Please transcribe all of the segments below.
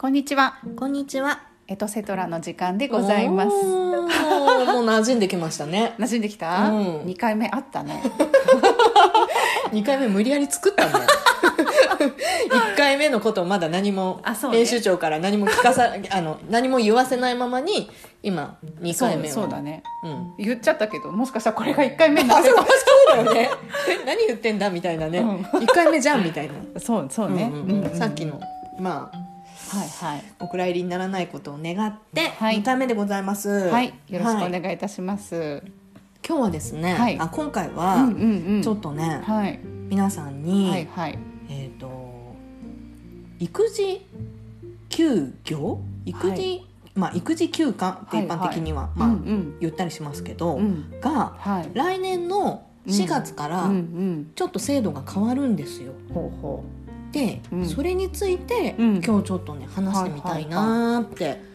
こんにちは。こんにちは。エトセトラの時間でございます。もう馴染んできましたね。馴染んできた、うん、2回目あったね。2回目無理やり作ったんだよ。1回目のことをまだ何も、ね、編集長から何も聞かさ何も言わせないままに今2回目をそうだね、うん、言っちゃったけど、もしかしたらこれが1回目になってる。そうだよね。何言ってんだみたいなね、うん、1回目じゃんみたいな。そうね、うんうんうん、さっきのまあはいはい、お蔵入りにならないことを願って2回目でございます、はい、よろしくお願いいたします、はい、今日はですね、はい、今回はちょっとね、うんうんうん、はい、皆さんに、はいはい、育児休業、まあ、育児休暇って一般的には、はいはい、まあ、うんうん、言ったりしますけど、うん、が、はい、来年の4月からちょっと制度が変わるんですよ、うんうんうん、ほうほう。で、うん、それについて、うん、今日ちょっとね話してみたいなって、はいはいはい、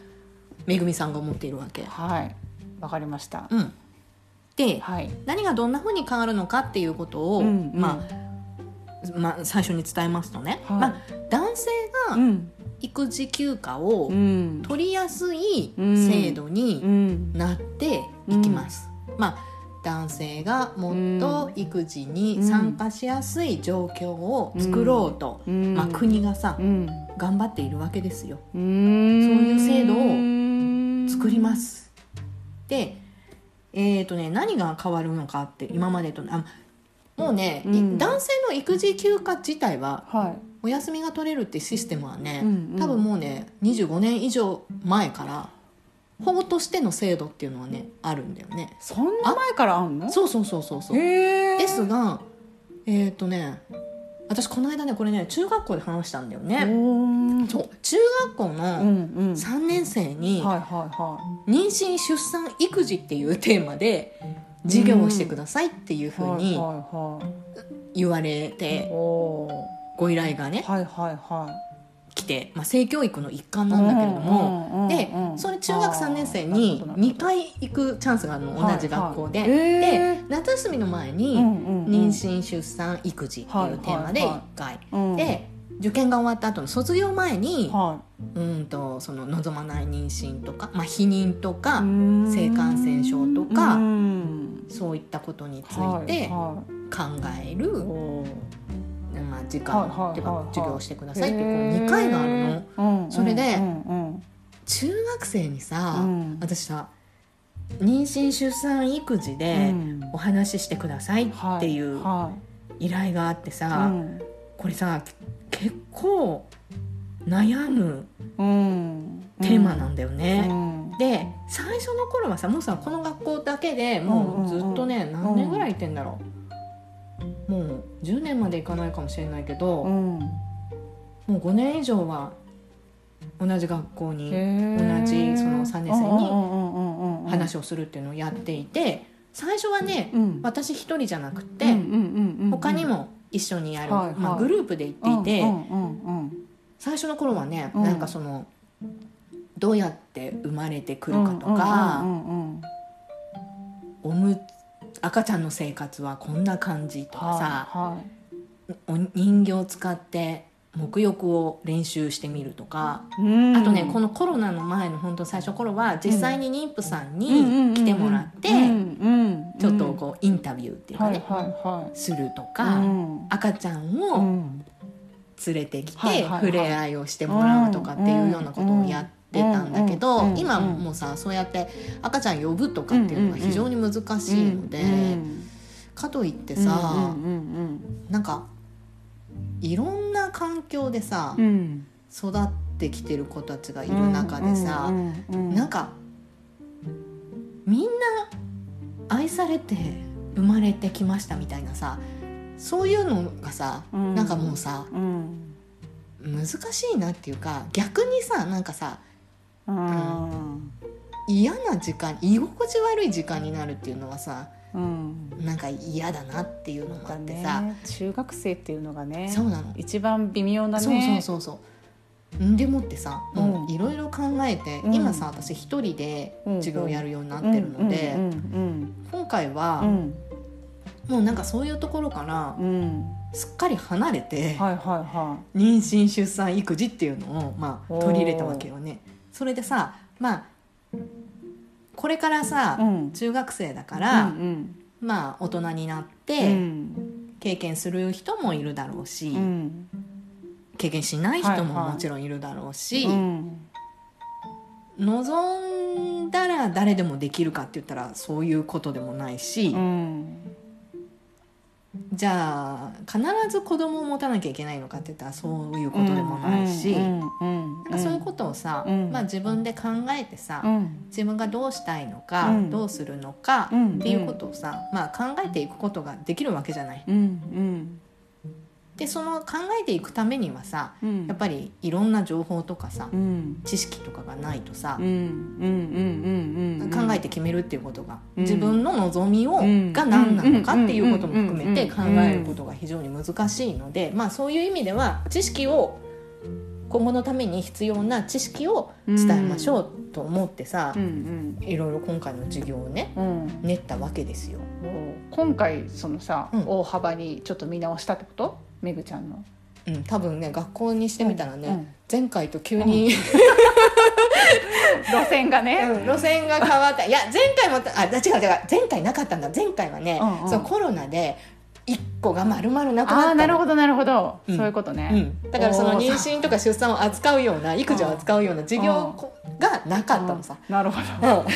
めぐみさんが思っているわけ。はい、わかりました、うん、で、はい、何がどんな風に変わるのかっていうことを、うんうん、まあ、最初に伝えますとね、はい、まあ、男性が育児休暇を取りやすい制度になっていきます、うんうんうん、まあ、男性がもっと育児に参加しやすい状況を作ろうと、うん、まあ、国がさ、うん、頑張っているわけですよ。そういう制度を作ります。で、何が変わるのかって今までと、もうね、うん、男性の育児休暇自体は、はい、お休みが取れるってシステムはね、うんうん、多分もうね25年以上前から保護としての制度っていうのはねあるんだよね。そんな前からあんの？そう、ですが私この間ねこれね中学校で話したんだよね。そう、中学校の3年生に妊娠出産育児っていうテーマで授業をしてくださいっていうふうに言われて、ご依頼がね、はいはいはい、来て、まあ、性教育の一環なんだけれども、うんうんうん、でそれ中学3年生に2回行くチャンスがあるの、同じ学校で、はいはい、で夏休みの前に妊娠出産育児っていうテーマで1回、はいはいはい、で受験が終わった後の卒業前に、はい、その望まない妊娠とか、まあ、避妊とか性感染症とかそういったことについて考える、はいはい、まあ、時間というか授業をしてくださいっていう2回があるの。それで中学生にさ、私さ妊娠出産育児でお話ししてくださいっていう依頼があってさ、これさ結構悩むテーマなんだよね。で最初の頃はさ、もうさこの学校だけでもうずっとね何年ぐらいいてんだろう、もう10年までいかないかもしれないけど、うん、もう5年以上は同じ学校に同じその3年生に話をするっていうのをやっていて、最初はね、うん、私一人じゃなくて、うんうんうんうん、他にも一緒にやる、はいはい、まあ、グループで行っていて、うんうんうん、最初の頃はね、うん、なんかそのどうやって生まれてくるかとか、おむつ赤ちゃんの生活はこんな感じとかさ、はいはい、お人形を使って沐浴を練習してみるとか、あとねこのコロナの前の本当最初頃は実際に妊婦さんに来てもらって、ちょっとこうインタビューっていうかね、はいはいはい、するとか、赤ちゃんを連れてきて触れ合いをしてもらうとかっていうようなことをやってたんだけど、うんうんうん、今もうさそうやって赤ちゃん呼ぶとかっていうのが非常に難しいので、うんうんうん、かといってさ、うんうんうん、なんかいろんな環境でさ、うん、育ってきてる子たちがいる中でさ、うんうんうんうん、なんかみんな愛されて生まれてきましたみたいなさ、そういうのがさ、うん、なんかもうさ、うん、難しいなっていうか、逆にさなんかさ、うん、嫌な時間、居心地悪い時間になるっていうのはさ、うん、なんか嫌だなっていうのもあってさ、ね、中学生っていうのがね、そうなの、一番微妙なね、そうでもってさ、もういろいろ考えて、うん、今さ私一人で授業やるようになってるので、今回は、うん、もうなんかそういうところから、うん、すっかり離れて、はいはいはい、妊娠出産育児っていうのを、まあ、取り入れたわけよね。それでさ、まあ、これからさ、うん、中学生だから、うんうん、まあ大人になって、うん、経験する人もいるだろうし、うん、経験しない人ももちろんいるだろうし、はいはい、うん、望んだら誰でもできるかって言ったらそういうことでもないし、うん、じゃあ必ず子供を持たなきゃいけないのかって言ったらそういうことでもないし、そういうことをさ、うん、まあ、自分で考えてさ、うん、自分がどうしたいのか、うん、どうするのかっていうことをさ、うん、まあ、考えていくことができるわけじゃない、うんうん、でその考えていくためにはさ、うん、やっぱりいろんな情報とかさ、うん、知識とかがないとさ、考えて決めるっていうことが、うん、自分の望みを、うん、が何なのかっていうことも含めて考えることが非常に難しいので、まあ、そういう意味では知識を今後のために必要な知識を伝えましょうと思ってさ、うんうん、いろいろ今回の授業をね、うん、練ったわけですよ。今回そのさ、うん、大幅にちょっと見直したってこと？めぐちゃんの、うん、多分ね学校にしてみたらね、うんうん、前回と急に、うん、路線がね、うん、路線が変わった。いや前回もあ違う前回なかったんだ。前回はね、うんうん、そのコロナで1個が丸々なくなった。あ、なるほどなるほど、うん、そういうことね、うん、だからその妊娠とか出産を扱うような育児を扱うような授業がなかったのさ。なるほど、うん、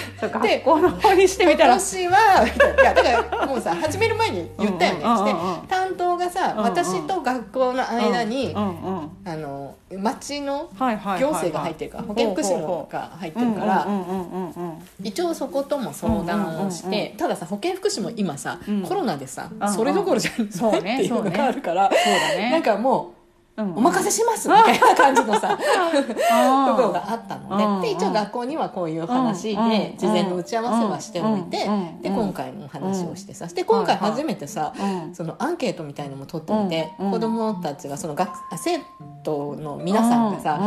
で学校の方にしてみたら今年はいやだからもうさ始める前に言ったよね、うんうんうんうん、担当がさ、うんうん、私と学校の間に、うんうんうん、あの町の行政が入ってるから、はいはいはいはい、保健福祉のが入ってるから一応そことも相談をして、うんうんうんうん、たださ保健福祉も今さ、うん、コロナでさ、うんうん、それどころじゃない、ね、っていうのがあるから、ね、なんかもう、うん、お任せしますみたいな感じのさところがあったので、で一応学校にはこういう話で事前の打ち合わせはしておいて、で今回の話をしてさ、で今回初めてさ、そのアンケートみたいのも取ってみて、子供たちがその生徒の皆さんがさ、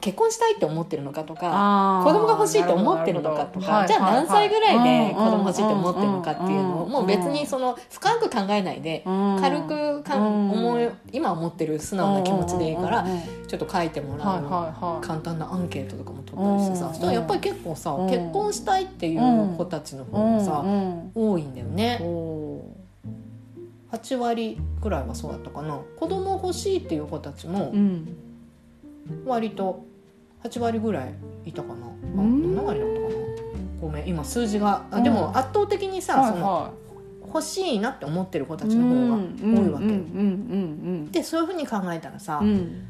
結婚したいって思ってるのかとか、子供が欲しいって思ってるのかとか、はい、じゃあ何歳ぐらいで子供欲しいって思ってるのかっていうのを、もう別にその深く考えないで、軽く今思ってる素直な気持ちでいいからちょっと書いてもらう簡単なアンケートとかも取ったりしてさ、そしたらやっぱり結構さ、結婚したいっていう子たちの方がさ、多いんだよね。8割くらいはそうだったかな。子供欲しいっていう子たちも、うん、割と8割ぐらいいたかな。7割だったかな。ごめん今数字が、でも圧倒的にさ、はいはい、その欲しいなって思ってる子たちの方が多いわけで、そういう風に考えたらさ、うん、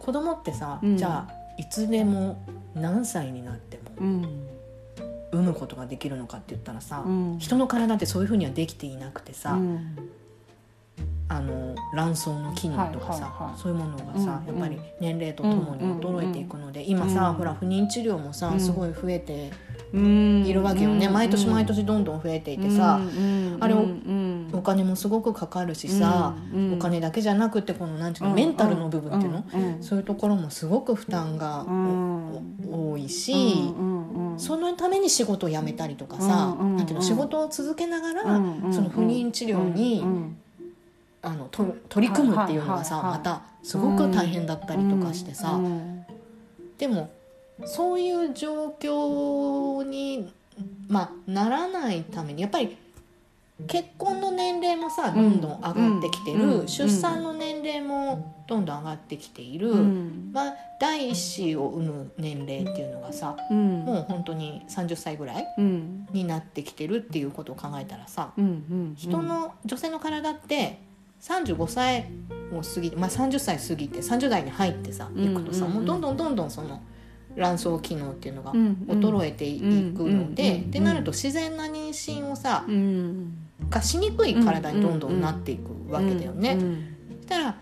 子供ってさ、うん、じゃあいつでも何歳になっても、うん、産むことができるのかって言ったらさ、うん、人の体ってそういう風にはできていなくてさ、うん、あの卵巣の機能とかさ、はいはいはい、そういうものがさ、うんうん、やっぱり年齢とともに衰えていくので、うんうんうん、今さ、うん、ほら不妊治療もさ、うん、すごい増えているわけよね、うんうん、毎年どんどん増えていてさ、うんうん、あれを、うん、お金もすごくかかるしさ、うんうん、お金だけじゃなくてこのなんていうの、メンタルの部分っていうの、うんうん、そういうところもすごく負担が、うん、多いし、うんうんうん、そのために仕事を辞めたりとかさ、うんうん、なんていうの、仕事を続けながら、うんうん、その不妊治療に、うんうん、あの取り組むっていうのがさ、またすごく大変だったりとかしてさ、でもそういう状況に、まあ、ならないためにやっぱり結婚の年齢もさどんどん上がってきてる、出産の年齢もどんどん上がってきている、まあ、第一子を産む年齢っていうのがさ、もう本当に30歳ぐらいになってきてるっていうことを考えたらさ、女性の体って35歳を過ぎて、まあ、30歳過ぎて30代に入ってさいくとさ、もうどんどんその卵巣機能っていうのが衰えていくので、うんうん、ってなると自然な妊娠をさ、うん、がしにくい体にどんどんなっていくわけだよね、うんうん、そしたら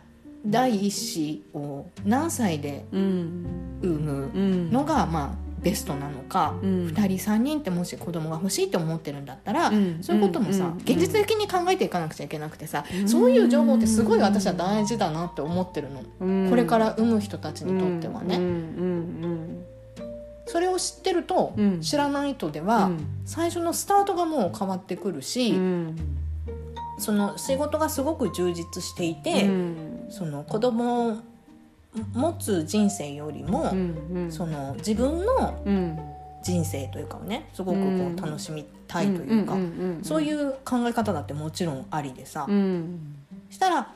第一子を何歳で産むのがまあベストなのか、うん、2人3人ってもし子供が欲しいって思ってるんだったら、うん、そういうこともさ、うん、現実的に考えていかなくちゃいけなくてさ、うん、そういう情報ってすごい私は大事だなって思ってるの、うん、これから産む人たちにとってはね、うんうんうん、それを知ってると、うん、知らないとでは、うん、最初のスタートがもう変わってくるし、うん、その仕事がすごく充実していて、うん、その子供を持つ人生よりも、うんうん、その自分の人生というかをねすごくこう楽しみたいというか、そういう考え方だってもちろんありでさ、うん、したら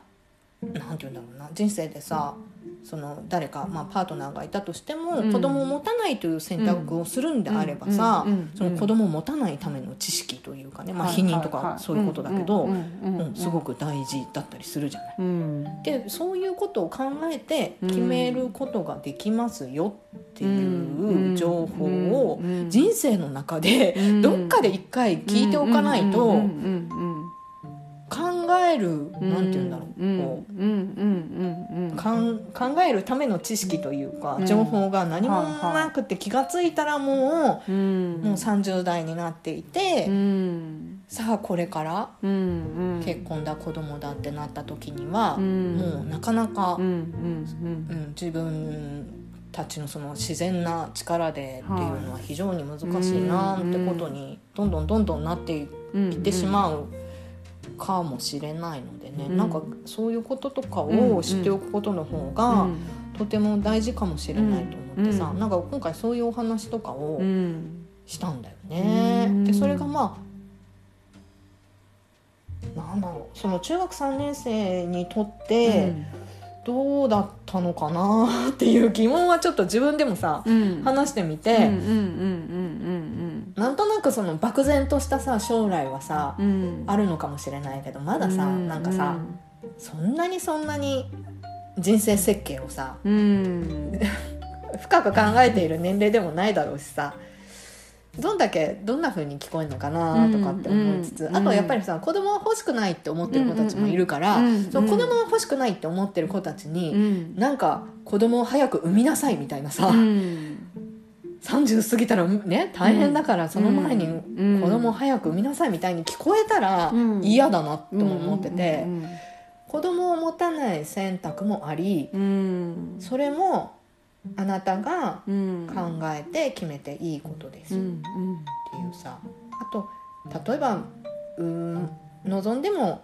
なんていうんだろうな、人生でさその誰か、まあ、パートナーがいたとしても、うん、子供を持たないという選択をするんであればさ、その子供を持たないための知識というかね、まあ、避妊とかそういうことだけどすごく大事だったりするじゃない、うん、でそういうことを考えて決めることができますよっていう情報を人生の中でどっかで一回聞いておかないと考える、なんていうんだろう、考えるための知識というか、情報が何もなくて気がついたらもう30代になっていて、うん、さあこれから、うんうん、結婚だ子供だってなった時には、うん、もうなかなか、うんうんうん、自分たちのその自然な力でっていうのは非常に難しいなってことにどんどんどんどんなっていってしまうかもしれないのでね、うん、なんかそういうこととかを知っておくことの方がとても大事かもしれないと思ってさ、なんか今回そういうお話とかをしたんだよね、うん、でそれがまあなんだろう、その中学3年生にとってどうだったのかなっていう疑問はちょっと自分でもさ、うん、話してみて、うんうんうんうんうん、なんとなくその漠然としたさ将来はさ、うん、あるのかもしれないけど、まださ、うん、なんかさ、うん、そんなに人生設計をさ、うん、深く考えている年齢でもないだろうしさ、どんな風に聞こえるのかなとかって思いつつ、うんうん、あとやっぱりさ子供は欲しくないって思ってる子たちもいるから、うんうん、その子供は欲しくないって思ってる子たちに、うん、なんか子供を早く産みなさいみたいなさ、うん30過ぎたらね大変だからその前に子供早く産みなさいみたいに聞こえたら嫌だなと思ってて、子供を持たない選択もあり、それもあなたが考えて決めていいことですっていうさ、あと例えば望んでも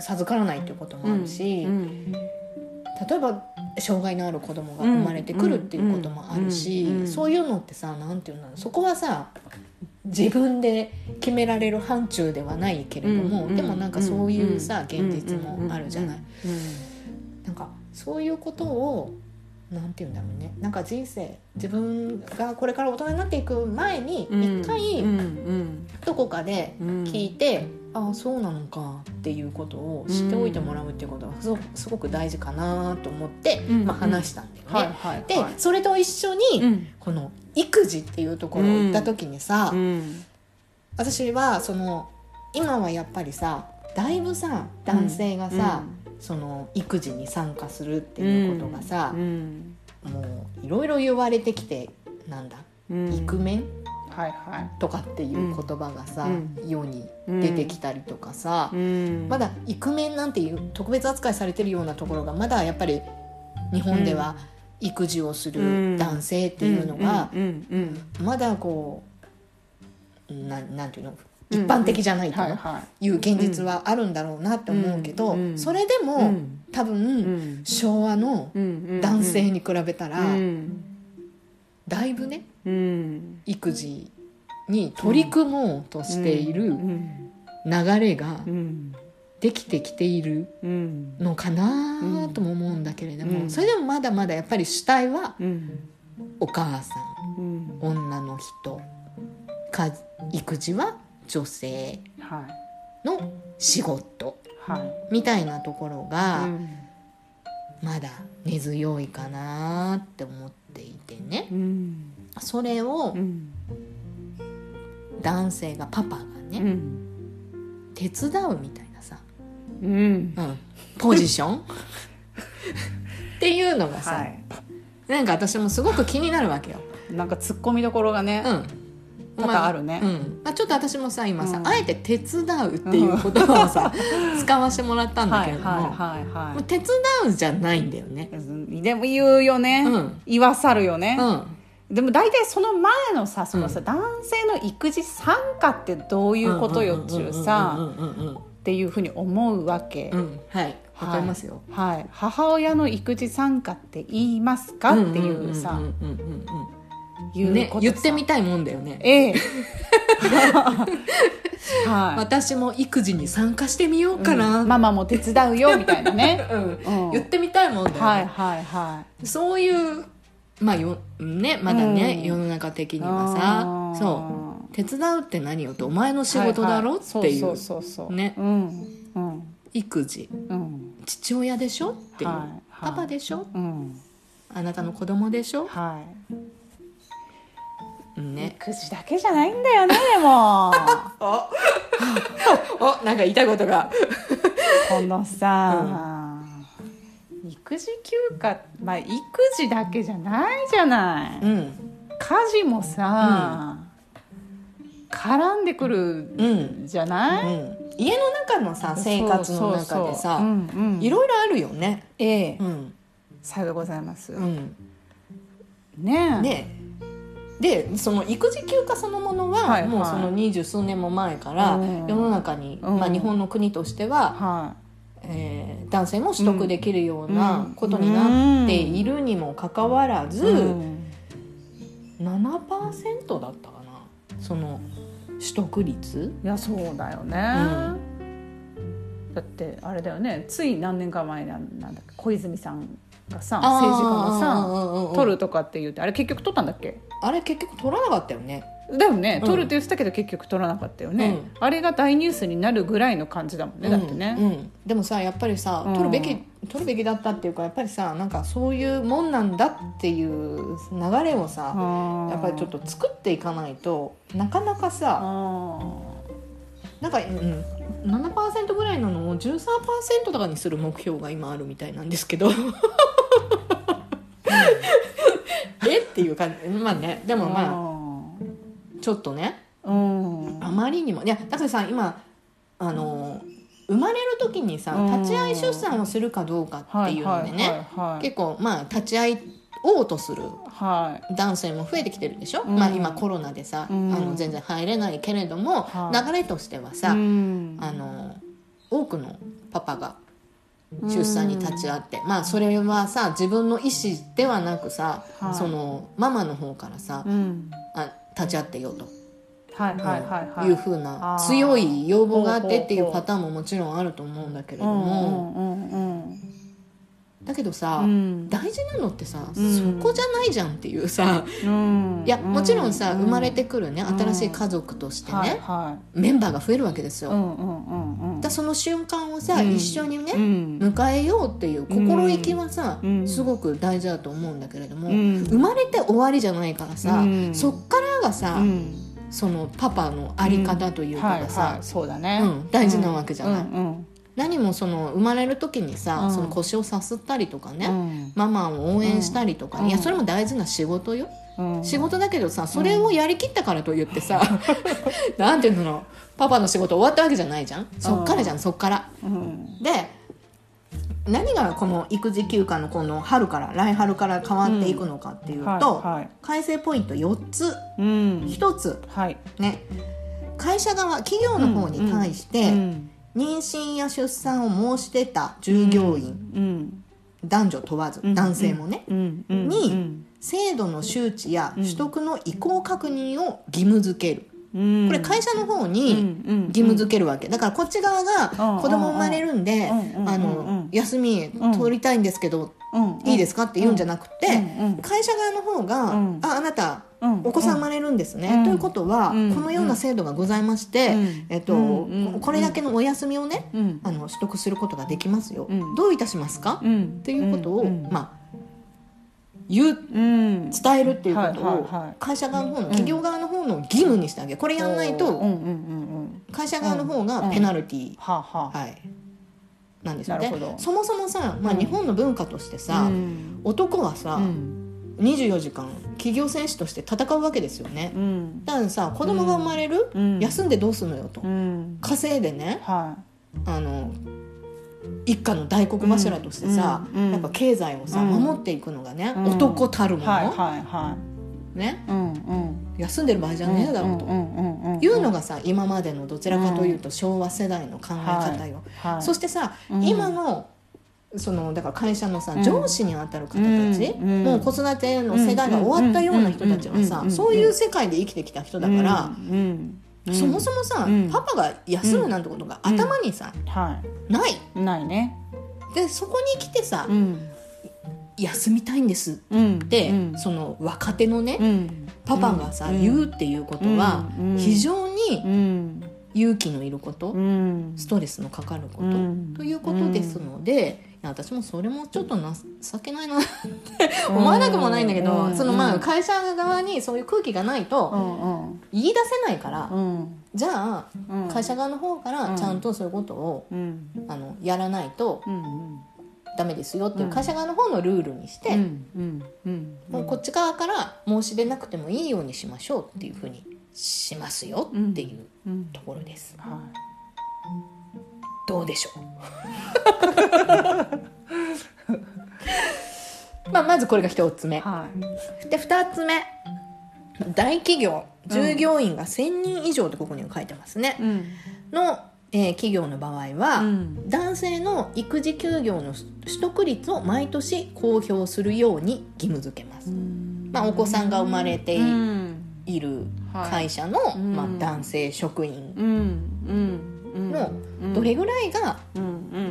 授からないっていうこともあるし、例えば障害のある子供が生まれてくるっていうこともあるし、そういうのってさ、なんていうんだろう、そこはさ自分で決められる範疇ではないけれども、でもなんかそういうさ現実もあるじゃない。なんかそういうことをなんていうんだろうね、なんか人生自分がこれから大人になっていく前に一回どこかで聞いて、ああそうなのかっていうことを知っておいてもらうっていうことがすごく大事かなと思って、うんうん、まあ、話したんだよね、はいはいはい、でそれと一緒に、うん、この育児っていうところを行った時にさ、うん、私はその今はやっぱりさだいぶさ男性がさ、うんうん、その育児に参加するっていうことがさ、うんうん、もういろいろ言われてきて、なんだ、うん、イクメンはいはい、とかっていう言葉がさ、うん、世に出てきたりとかさ、うん、まだイクメンなんていう特別扱いされてるようなところがまだやっぱり日本では育児をする男性っていうのがまだこうなんていうの一般的じゃないという現実はあるんだろうなって思うけど、それでも多分昭和の男性に比べたらだいぶね、うん、育児に取り組もうとしている流れができてきているのかなとも思うんだけれども、それでもまだまだやっぱり主体はお母さん、女の人、育児は女性の仕事みたいなところがまだ根強いかなって思っていてね、うん、それを男性がパパがね、うん、手伝うみたいなさ、うんうん、ポジションっていうのがさ、はい、なんか私もすごく気になるわけよ。なんか突っ込みどころがね、多々あるね、うん、ちょっと私もさ今さ、うん、あえて手伝うっていう言葉をさ、うん、使わせてもらったんだけれども、はいはいはいはい、もう手伝うじゃないんだよね。でも言うよね、うん、言わさるよね、うん、でも大体その前のさ、そのさ、うん、男性の育児参加ってどういうことよっていうさってっていうふうに思うわけ、うん、はいわかりますよ、はいはい、母親の育児参加って言いますかっていうさ言ってみたいもんだよね、はい、私も育児に参加してみようかな、うん、ママも手伝うよみたいなね、うんうん、言ってみたいもんだよね、はいはいはい、そういう、まあよね、まだね、うん、世の中的にはさそう手伝うって何よってお前の仕事だろっていうね育児、うん、父親でしょっていう、はいはい、パパでしょ、うん、あなたの子供でしょ、はいね、育児だけじゃないんだよねでもおなんか言いたいことがこのさ、うん、育児休暇、まあ、育児だけじゃないじゃない、うん、家事もさ、うん、絡んでくるじゃない、うんうん家の中のさ生活の中でさいろいろあるよね、うん、さようでございます、うん、ねえでその育児休暇そのものは、はいはい、もうその二十数年も前から世の中に、うんまあ、日本の国としては、うん男性も取得できるようなことになっているにもかかわらず、うんうん、7% だったかなその取得率？いやそうだよね、うん、だってあれだよねつい何年か前なんだっけ小泉さんがさ政治家がさ取るとかって言ってあれ結局取ったんだっけあれ結局取らなかったよねだよね、うん、取るって言ってたけど結局取らなかったよね、うん、あれが大ニュースになるぐらいの感じだもんね、うん、だってね、うん、でもさやっぱりさ取るべきだったっていうかやっぱりさなんかそういうもんなんだっていう流れをさ、うん、やっぱりちょっと作っていかないとなかなかさ、うん、なんか、うん、7% ぐらいなのを 13% とかにする目標が今あるみたいなんですけどえっていう感じまあねでもまあ、うんちょっとね、うん、あまりにもいやだからさ今生まれる時にさ立ち会い出産をするかどうかっていうのでね、はいはいはいはい、結構まあ立ち会いをとする男性も増えてきてるでしょ、うんまあ、今コロナでさ、うん、全然入れないけれども、うん、流れとしてはさ、うん、多くのパパが出産に立ち会って、うん、まあそれはさ自分の意思ではなくさ、はい、そのママの方からさ、うん、立ち会ってよと、はいはいはいはい、いう風な強い要望があってっていうパターンももちろんあると思うんだけれども、うんうんうん、だけどさ、うん、大事なのってさ、うん、そこじゃないじゃんっていうさ、うん、いやもちろんさ、うん、生まれてくるね新しい家族としてね、うんはいはい、メンバーが増えるわけですよ、うんうんうんうん、だその瞬間をさ、うん、一緒にね、うん、迎えようっていう心意気はさ、うん、すごく大事だと思うんだけれども、うん、生まれて終わりじゃないからさ、うん、そっからがさ、うん、そのパパのあり方というかがさ、うんはいはい、そうだね、うん、大事なわけじゃない、うんうんうん、何もその生まれる時にさ、うん、その腰をさすったりとかね、うん、ママを応援したりとか、うん、いやそれも大事な仕事よ、うん、仕事だけどさそれをやりきったからといってさ、うん、なんていうのパパの仕事終わったわけじゃないじゃんそっからじゃん、うん、そっから、うん、で何がこの育児休暇のこの春から来春から変わっていくのかっていうと、うんはいはい、改正ポイント4つ、うん、1つ、はいね、会社側企業の方に対して、うんうん、妊娠や出産を申し出た従業員、うんうん、男女問わず、うん、男性もね、うんうん、に制度の周知や取得の意向確認を義務付けるこれ会社の方に義務付けるわけだからこっち側が子供生まれるんで休み取りたいんですけどいいですかって言うんじゃなくて会社側の方が あなたお子さん生まれるんですねということはこのような制度がございましてこれだけのお休みをね取得することができますよどういたしますかっていうことをまあ伝えるっていうことを会社側の方の企業側の方の義務にしてあげるこれやんないと会社側の方がペナルティー、はい、なんですよねそもそもさ、まあ、日本の文化としてさ、うん、男はさ、うん、24時間企業戦士として戦うわけですよね、うん、だからさ子供が生まれる、うん、休んでどうするのよと、うん、稼いでね、はい、一家の大黒柱としてさ、うんうん、やっぱ経済をさ、うん、守っていくのがね、うん、男たるもの、はいはいはね、うんうん、休んでる場合じゃねえだろうというのがさ、今までのどちらかというと昭和世代の考え方よ、うんはい、そしてさ、うん、今のそのだから会社のさ、うん、上司にあたる方たち、うん、もう子育ての世代が終わったような人たちはさ、うん、そういう世界で生きてきた人だから、うんうん、そもそもさ、うん、パパが休むなんてことが頭にさ、うんはい、ないないね。でそこに来てさ、うん、休みたいんですって、うん、その若手のね、うん、パパがさ、うん、言うっていうことは、うん、非常に、うん、勇気のいること、うん、ストレスのかかること、うん、ということですので、うん、私もそれもちょっと情けないなって思わなくもないんだけど、うん、そのまあ会社側にそういう空気がないと言い出せないから、うん、じゃあ会社側の方からちゃんとそういうことを、うん、やらないとダメですよっていう会社側の方のルールにして、うんうんうん、こっち側から申し出なくてもいいようにしましょうっていうふうにしますよっていうところです、うんうんはい、どうでしょうまあまずこれが1つ目、はい、で2つ目大企業従業員が1000人以上ってここに書いてますね、うん、の、企業の場合は、うん、男性の育児休業の取得率を毎年公表するように義務付けます、うんまあ、お子さんが生まれている会社の、はいまあ、男性職員、うんうんのどれぐらいが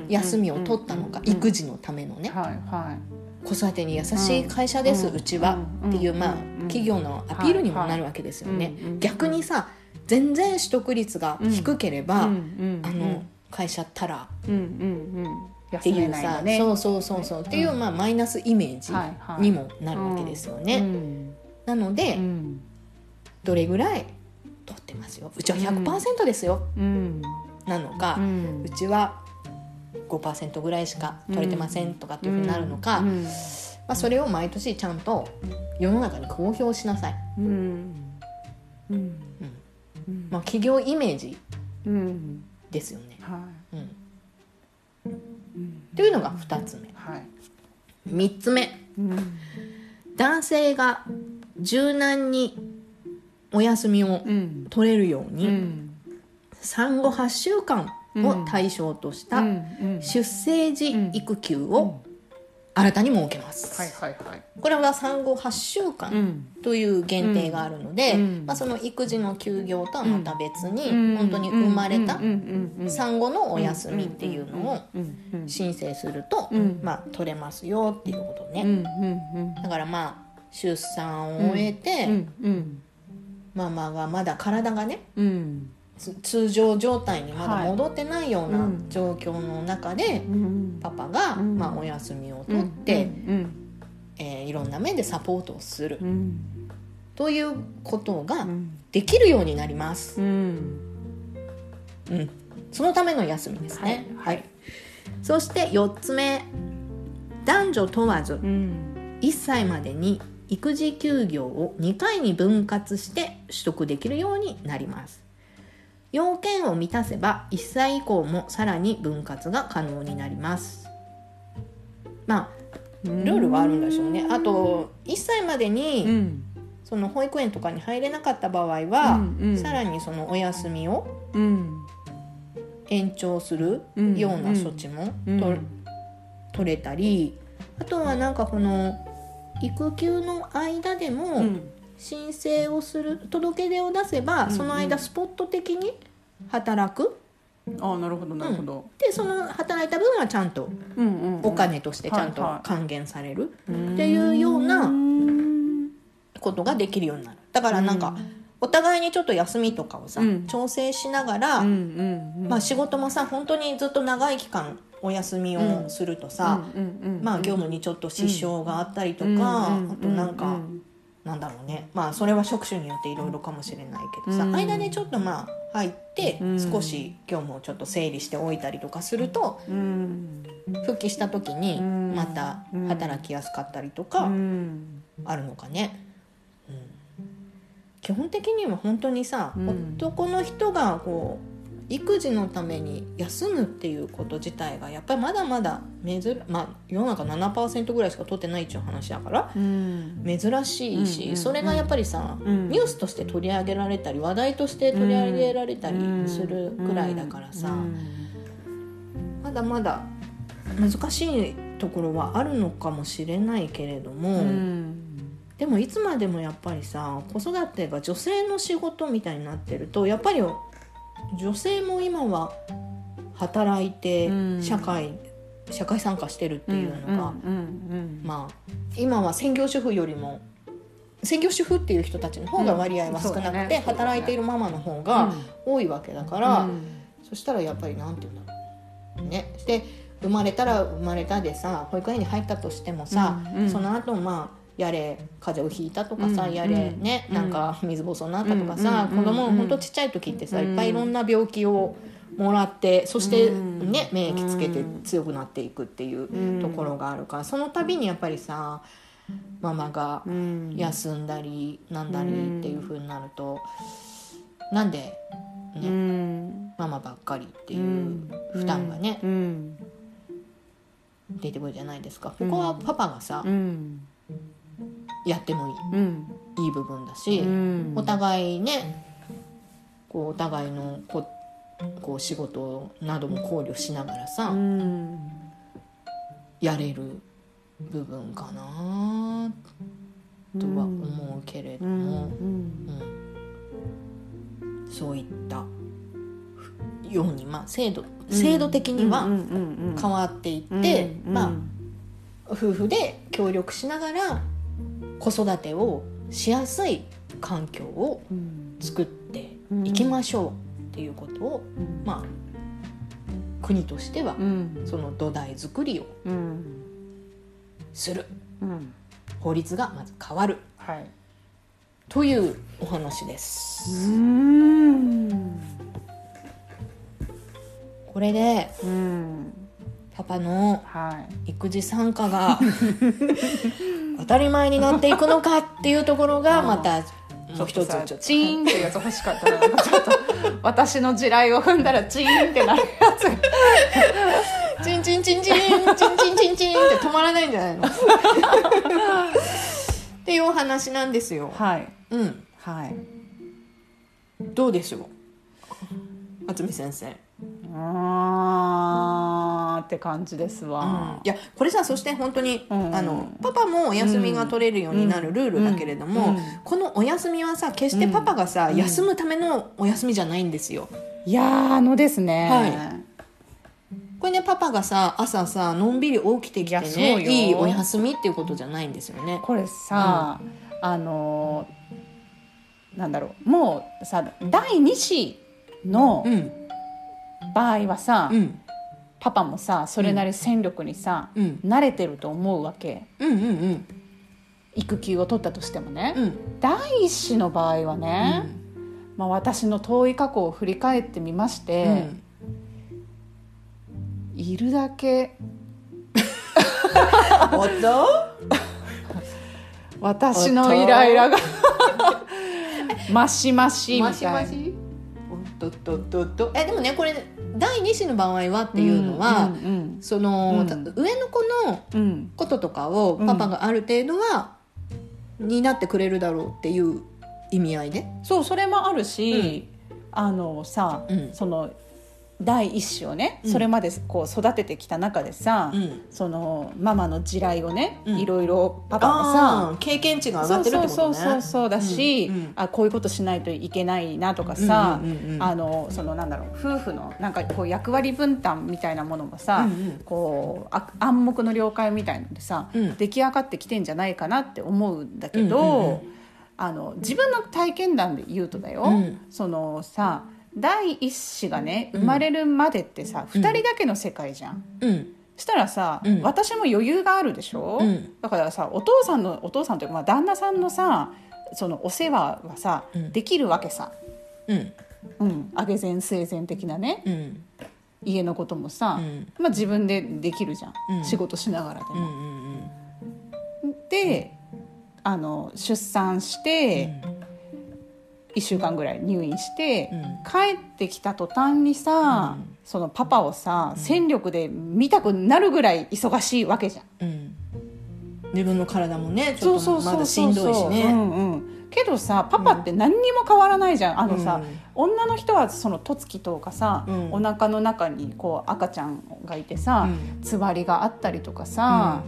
休みを取ったのか、育児のためのね、はいはい、子育てに優しい会社です、うちはっていう、まあ、企業のアピールにもなるわけですよね、はいはい、逆にさ全然取得率が低ければ、うん、会社ったら、うんうんうん、っていうさ、ね、そうそうそうそうっていう、まあ、マイナスイメージにもなるわけですよね、はいはいうん、なので、うん、どれぐらい取ってますよ、うちは 100% ですよ、うんなのか、うん、うちは 5% ぐらいしか取れてませんとかっていうふうになるのか、うんうんまあ、それを毎年ちゃんと世の中に公表しなさい、うんうんうんまあ、企業イメージですよね、うんはいうん、というのが2つ目、はい、3つ目、うん、男性が柔軟にお休みを取れるように、うんうん産後8週間を対象とした出生時育休を新たに設けます、はいはいはい、これは産後8週間という限定があるので、うんまあ、その育児の休業とはまた別に、うん、本当に生まれた産後のお休みっていうのを申請すると、うんまあ、取れますよっていうことね、うんうん、だからまあ出産を終えて、うんうん、ママがまだ体がね、うん通常状態にまだ戻ってないような状況の中で、はい、パパが、うんまあ、お休みを取って、うんいろんな面でサポートをする、うん、ということができるようになります、うんうん、そのための休みですね、はいはい、そして4つ目男女問わず、うん、1歳までに育児休業を2回に分割して取得できるようになります。要件を満たせば1歳以降もさらに分割が可能になります。まあルールはあるんでしょうね。あと1歳までに、うん、その保育園とかに入れなかった場合は、うんうん、さらにそのお休みを延長するような措置も取れたり、あとはなんかこの育休の間でも、うん申請をする届け出を出せば、うんうん、その間スポット的に働く。ああなるほどなるほど、うん、でその働いた分はちゃんと、うんうんうん、お金としてちゃんと還元される、はいはい、っていうようなことができるようになる。だからなんかお互いにちょっと休みとかをさ、うん、調整しながら、うんうんうんまあ、仕事もさ本当にずっと長い期間お休みをするとさ、うんうんうん、まあ業務にちょっと支障があったりとか、うん、あとなんか、うんうんうんなんだろうね、まあそれは職種によっていろいろかもしれないけどさ、うん、間でちょっとまあ入って少し業務をちょっと整理しておいたりとかすると、うん、復帰した時にまた働きやすかったりとかあるのかね、うん、基本的には本当にさ、うん、男の人がこう育児のために休むっていうこと自体がやっぱりまだまだ世の中 7% ぐらいしか取ってないっていう話だから、うん、珍しいし、うんうん、それがやっぱりさ、うん、ニュースとして取り上げられたり話題として取り上げられたりするくらいだからさ、うんうん、まだまだ難しいところはあるのかもしれないけれども、うんでもいつまでもやっぱりさ子育てが女性の仕事みたいになってるとやっぱり女性も今は働いて社会参加してるっていうのが、うんうんうんうん、まあ今は専業主婦よりも専業主婦っていう人たちの方が割合は少なくて、うんねね、働いているママの方が多いわけだから、うんうん、そしたらやっぱりなんていうんだろうねで生まれたら生まれたでさ保育園に入ったとしてもさ、うんうん、その後まあやれ風邪をひいたとかさ、うん、やれね、うん、なんか水ぼうそうになったとかさ、うん、子供ほんとちっちゃい時ってさ、うん、いっぱいいろんな病気をもらってそしてね、うん、免疫つけて強くなっていくっていうところがあるからその度にやっぱりさママが休んだりなんだりっていう風になるとなんで、ねうん、ママばっかりっていう負担がね、うんうん、出てくるじゃないですかここはパパがさ、うんやってもいい、うん、いい部分だし、うん、お互いねこうお互いのこう仕事なども考慮しながらさ、うん、やれる部分かなとは思うけれども、うんうんうん、そういったように、まあ、制度的には変わっていって、うんうんうんまあ、夫婦で協力しながら子育てをしやすい環境を作っていきましょうっていうことを、うん、まあ国としてはその土台作りをする、うん、法律がまず変わる、はい、というお話です。これで、パパの育児参加が、はい当たり前になっていくのかっていうところがまたもう一つちょっとチーンってやつ欲しかったなちょっと私の地雷を踏んだらチーンってなるやつチンチンチンチンチンチンチンチンって止まらないんじゃないのっていうお話なんですよはい、うんはい、どうでしょう渥美先生って感じですわ、うん、いやこれさそして本当に、うん、パパもお休みが取れるようになるルールだけれども、うんうん、このお休みはさ決してパパがさ、うん、休むためのお休みじゃないんですよいやーですね、はい、これねパパがさ朝さのんびり起きてきてね いいお休みっていうことじゃないんですよねこれさ、うん、なんだろうもうさ第2子の場合はさ、うんパパもさそれなり戦力にさ、うん、慣れてると思うわけ、うんうんうん、育休を取ったとしてもね、うん、第一子の場合はね、うんまあ、私の遠い過去を振り返ってみまして、うん、いるだけおっと私のイライラがマシマシみたいなでもねこれ第2子の場合はっていうのは、うんうんうん、その、うん、上の子のこととかをパパがある程度は担ってくれるだろうっていう意味合いで、そうそれもあるし、うん、さ、うん、その第一子をね、うん、それまでこう育ててきた中でさ、うん、そのママの地雷をね、うん、いろいろパパもさ経験値が上がってるってことねそうだし、うんうん、こういうことしないといけないなとかさ、うんうんうん、そのなんだろう夫婦のなんかこう役割分担みたいなものもさ、うんうん、こう暗黙の了解みたいのでさ、うん、出来上がってきてんじゃないかなって思うんだけど、うんうんうん、自分の体験談で言うとだよ、うん、そのさ第一子がね生まれるまでってさ、うん、2人だけの世界じゃん、うん、したらさ、うん、私も余裕があるでしょ、うん、だからさお父さんというか、まあ、旦那さんのさそのお世話はさ、うん、できるわけさ、うんうん、上げ膳据え膳的なね、うん、家のこともさ、うんまあ、自分でできるじゃん、うん、仕事しながらでも、うんうんうん、で出産して、うん1週間ぐらい入院して、うん、帰ってきた途端にさ、うん、そのパパをさ、うん、戦力で見たくなるぐらい忙しいわけじゃん、うん、自分の体もねちょっとまだしんどいしね、うんうん、けどさパパって何にも変わらないじゃん、うん、あのさ、うん、女の人はそのとつきとかさ、うん、お腹の中にこう赤ちゃんがいてさ、うん、つわりがあったりとかさ、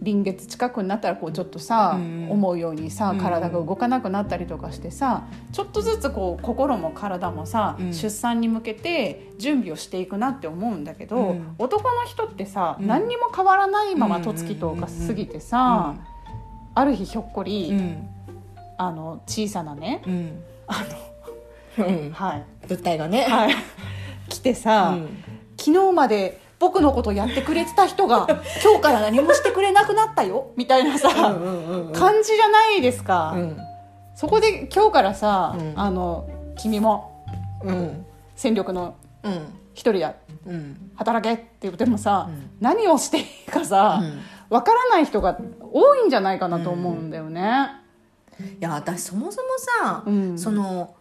うん、臨月近くになったらこうちょっとさ、うん、思うようにさ体が動かなくなったりとかしてさ、うん、ちょっとずつこう心も体もさ、うん、出産に向けて準備をしていくなって思うんだけど、うん、男の人ってさ、うん、何にも変わらないままとつきとか過ぎてさ、うん、ある日ひょっこり、うん、あの小さなね、うんうんはい、物体がね、はい、来てさ、うん、昨日まで僕のことやってくれてた人が今日から何もしてくれなくなったよみたいなさ感じじゃないですか、うん、そこで今日からさ、うん、あの君も、うん、戦力の一人だ、うん、働けって言ってもさ、うん、何をしていいかさ、うん、分からない人が多いんじゃないかなと思うんだよね、うん、いや私そもそもさ、うん、その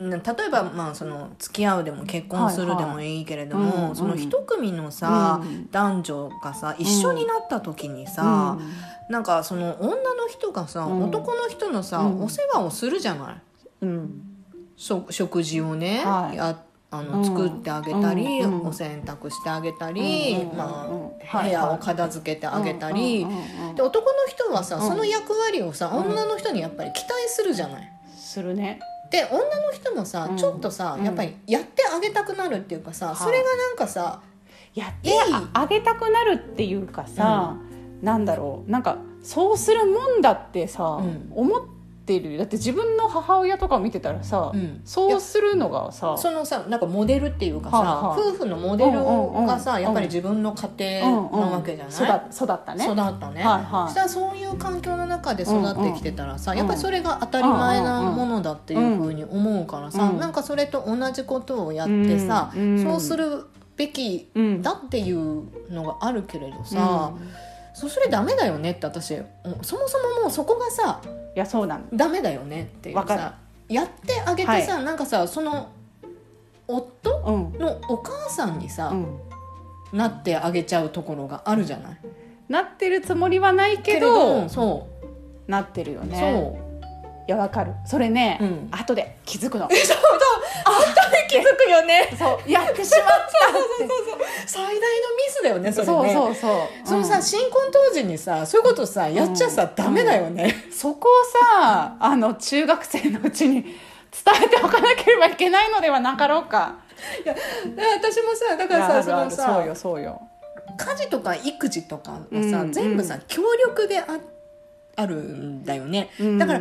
例えば、まあ、その付き合うでも結婚するでもいいけれども、はいはいうんうん、その一組のさ、うん、男女がさ一緒になった時にさ、うん、なんかその女の人がさ、うん、男の人のさ、うん、お世話をするじゃない、うん、食事をね、はい、作ってあげたり、うん、お洗濯してあげたり、うんまあ、部屋を片付けてあげたり、うん、で男の人はさその役割をさ、うん、女の人にやっぱり期待するじゃない、するね。で女の人もさ、うん、ちょっとさやっぱりやってあげたくなるっていうかさ、うん、それがなんかさやってあげたくなるっていうかさ、うん、なんだろうなんかそうするもんだってさ、うん、思ってる。だって自分の母親とか見てたらさ、うん、そうするのがさそのさなんかモデルっていうかさ、はいはい、夫婦のモデルがさ、うんうんうん、やっぱり自分の家庭なわけじゃない、うんうん、育ったね、はいはい、したらそういう環境の中で育ってきてたらさ、うんうん、やっぱりそれが当たり前なものだっていう風に思うからさ、うん、なんかそれと同じことをやってさ、うん、そうするべきだっていうのがあるけれどさ、うんうん、それダメだよねって私そもそももうそこがさいやそうなんダメだよねっていうさやってあげてさ、はい、なんかさその夫のお母さんにさ、うん、なってあげちゃうところがあるじゃない。なってるつもりはないけどそうなってるよね。そういやわかるそれね、うん、後で気づくのそう後で気づくよねそうやってしまったそう最大のミスだよねそれね。そう、うん、そのさ新婚当時にさそういうことさやっちゃさ、うん、ダメだよね、うん、そこをさ中学生のうちに伝えておかなければいけないのではなかろうか。いや私もさだからさそのさそうよ家事とか育児とかはさ、うん、全部さ協力であるんだよね、うん、だから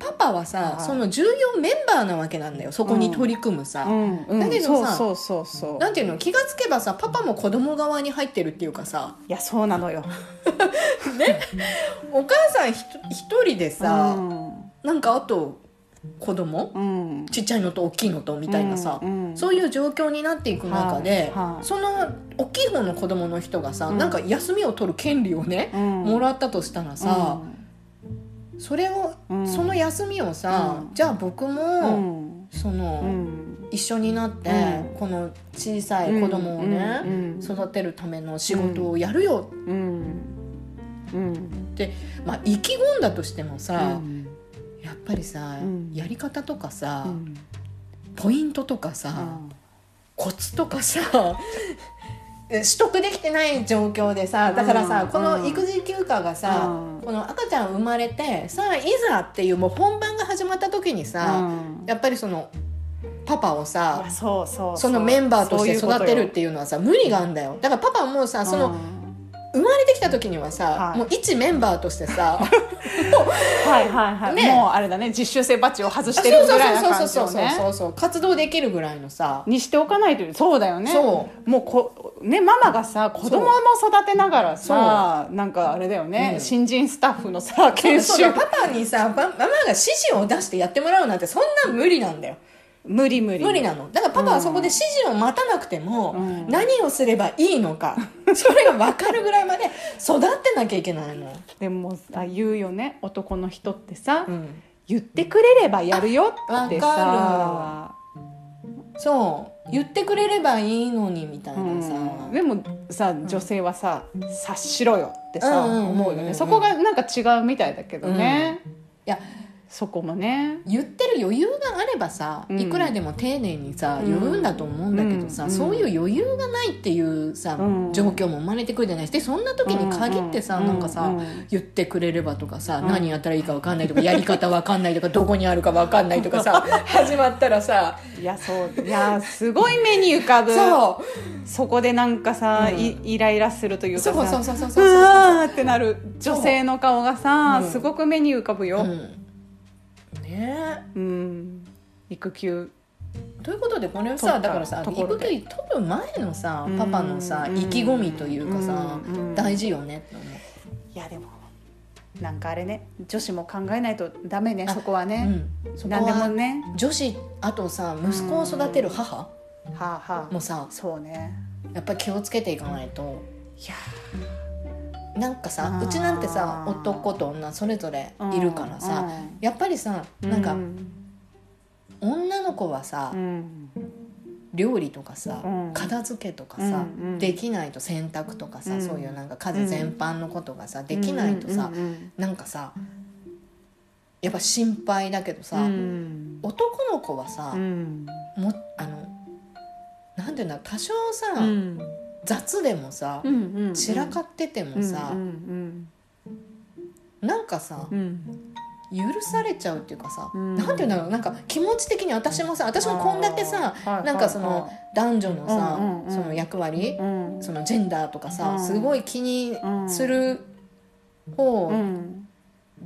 パパはさ、うん、その重要メンバーなわけなんだよそこに取り組むさ、うんうん、だけどさ、そうそうそうそう、なんていうの気がつけばさパパも子供側に入ってるっていうかさいやそうなのよ、ね、お母さん一人でさ、うん、なんかあと子供、うん、ちっちゃいのと大きいのとみたいなさ、うんうん、そういう状況になっていく中で、はいはい、その大きい方の子供の人がさ、うん、なんか休みを取る権利をね、うん、もらったとしたらさ、うん、その休みをさ、うん、じゃあ僕も、うん、その、うん、一緒になって、うん、この小さい子供をね、うんうん、育てるための仕事をやるよ、うんうん、って、まあ、意気込んだとしてもさ、うんやっぱりさ、うん、やり方とかさ、うん、ポイントとかさ、うん、コツとかさ取得できてない状況でさだからさ、うん、この育児休暇がさ、うん、この赤ちゃん生まれてさあいざっていうもう本番が始まった時にさ、うん、やっぱりそのパパをさそのメンバーとして育てるっていうのはさ無理があるんだよ。だからパパはもうさその、うん生まれてきた時にはさ、はい、もう一メンバーとしてさはいはいはい、ね、もうあれだね実習生バッジを外してるぐらいな感じをね活動できるぐらいのさにしておかないという。そうだよね。そうもうねママがさ子供も育てながらさなんかあれだよね、うん、新人スタッフのさ研修そうパパにさママが指示を出してやってもらうなんてそんな無理なんだよ。無理なのだからパパはそこで指示を待たなくても、うん、何をすればいいのか、うん、それが分かるぐらいまで育ってなきゃいけないの。でも言うよね男の人ってさ、うん、言ってくれればやるよってさ、わかる、そう言ってくれればいいのにみたいなさ、うん、でもさ女性はさ、うん、察しろよってさ、うんうんうんうん、思うよね。そこがなんか違うみたいだけどね、うん、いやそこもね言ってる余裕があればさ、いくらでも丁寧にさ、うん、言うんだと思うんだけどさ、うん、そういう余裕がないっていうさ、うん、状況も生まれてくるじゃないですか。そんな時に限ってさ、うん、なんかさ、うん、言ってくれればとかさ、うん、何やったらいいか分かんないとか、やり方分かんないとかどこにあるか分かんないとかさ始まったらさ、いやそういやすごい目に浮かぶそうそこでなんかさ、うん、イライラするというかさ、そうそうそうそうそうそうそうってなる女性の顔がさ、うん、すごく目に浮かぶよ、うん、うん、育休ということで、これをさだからさ育休取る前のさパパのさ意気込みというかさ、うん、大事よねって思う。いやでもなんかあれね、女子も考えないとダメねそこはね、うん、そこは何でもね女子、あとさ息子を育てる母、はあはあ、もうさそうねやっぱり気をつけていかないと。いやなんかさ、うちなんてさ男と女それぞれいるからさ、やっぱりさなんか、うん、女の子はさ、うん、料理とかさ、うん、片付けとかさ、うん、できないと、洗濯とかさ、うん、そういうなんか家事全般のことがさ、うん、できないとさ、うん、なんかさやっぱ心配だけどさ、うん、男の子はさ、うん、もなんていうんだ、多少さ、うん、雑でもさ、うんうんうん、散らかっててもさ、うんうん、なんかさ、うん、許されちゃうっていうかさ、うん、なんていうんだろう、なんか気持ち的に私もこんだけさ、なんかその男女のさ、うんうんうん、その役割、うん、そのジェンダーとかさ、うん、すごい気にする方、うん、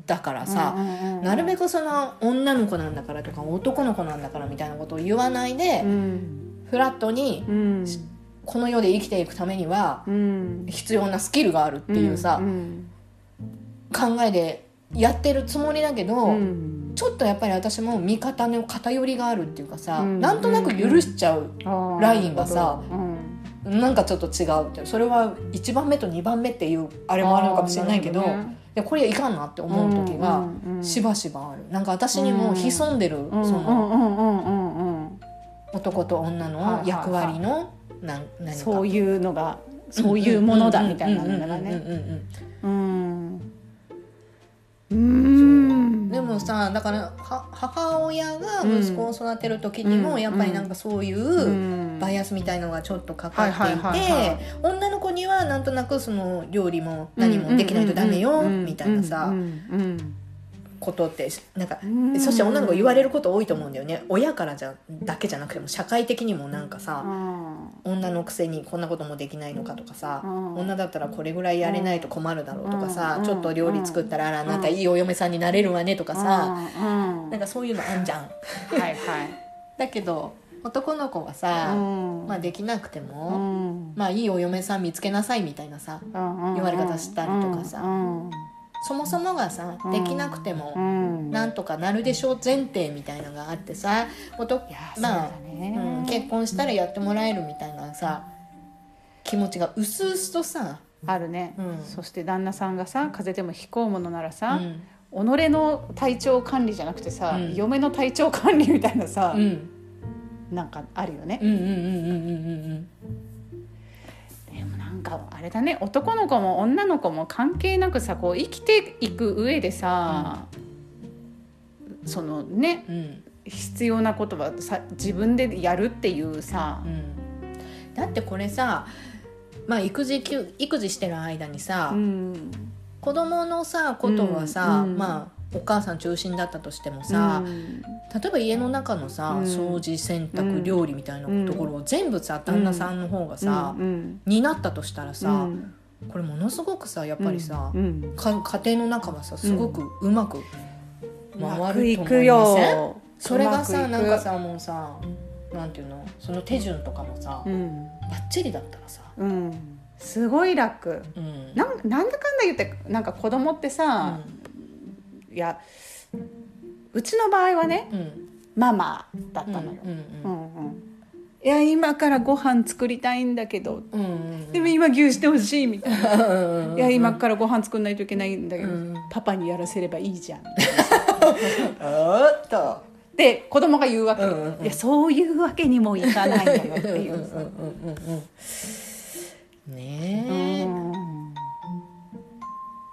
だからさ、うん、なるべくその女の子なんだからとか男の子なんだからみたいなことを言わないで、うん、フラットに、うん、この世で生きていくためには必要なスキルがあるっていうさ、うんうん、考えでやってるつもりだけど、うん、ちょっとやっぱり私も見方の偏りがあるっていうかさ、うん、なんとなく許しちゃうラインがさ、うん、なんかちょっと違うって、それは1番目と2番目っていうあれもあるのかもしれないけど、でこれいかんなって思う時がしばしばある。なんか私にも潜んでるその男と女の役割の何かそういうのがそういうものだみたいなのがね、でもさだから母親が息子を育てる時にもやっぱりなんかそういうバイアスみたいのがちょっとかかっていて、女の子にはなんとなくその料理も何もできないとダメよみたいなさことって、なんかそして女の子言われること多いと思うんだよね。親からだけじゃなくても社会的にもなんかさ、女のくせにこんなこともできないのかとかさ、女だったらこれぐらいやれないと困るだろうとかさ、ちょっと料理作ったらあなたいいお嫁さんになれるわねとかさ、なんかそういうのあんじゃんはい、はい、だけど男の子はさ、まあ、できなくても、まあ、いいお嫁さん見つけなさいみたいなさ、言われ方したりとかさ、そもそもがさできなくてもなんとかなるでしょう前提みたいなのがあってさ、まあうん、結婚したらやってもらえるみたいなさ気持ちがうすうすとさあるね、うん、そして旦那さんがさ風邪でもひこうものならさ、うん、己の体調管理じゃなくてさ、うん、嫁の体調管理みたいなさ、うん、なんかあるよね。なんかあれだね、男の子も女の子も関係なくさこう生きていく上でさ、うん、そのね、うん、必要なことはさ自分でやるっていうさ、うん、だってこれさ、まあ、育児してる間にさ、うん、子供のさことはさ、うんうん、まあお母さん中心だったとしてもさ、うん、例えば家の中のさ、うん、掃除洗濯、うん、料理みたいなところを全部さ、うん、旦那さんの方がさ、うん、になったとしたらさ、うん、これものすごくさやっぱりさ、うん、家庭の中はさすごくうまく回ると思いません、うん、それがさなんかさもうさなんていうのその手順とかもさ、うん、バッチリだったらさ、うん、すごい楽、うん、なんだかんだ言ってなんか子供ってさ、うん、いやうちの場合はね、うん、ママだったのよ、うんうんうんうん、いや今からご飯作りたいんだけど、うんうん、でも今牛してほしいみたいな、うんうん、いや今からご飯作んないといけないんだけど、うん、パパにやらせればいいじゃんおっとで子供が言うわけ、うんうん、いやそういうわけにもいかないんだよっていうねえ、うん、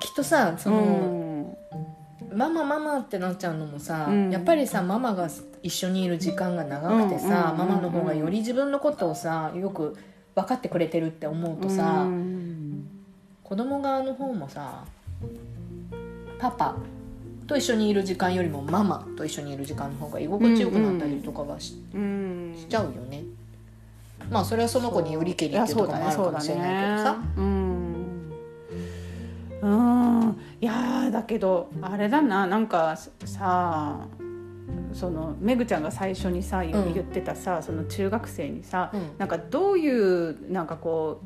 きっとさその、うん、ママってなっちゃうのもさ、うん、やっぱりさママが一緒にいる時間が長くてさ、うんうんうんうん、ママの方がより自分のことをさよく分かってくれてるって思うとさ、うん、子供側の方もさパパと一緒にいる時間よりもママと一緒にいる時間の方が居心地よくなったりとかは しちゃうよね。まあそれはその子によりけりっていうところもあるかもしれないけどさ、いやだけどあれだな、なんかさそのめぐちゃんが最初にさ言ってたさ、うん、その中学生にさ、うん、なんかどういうなんかこう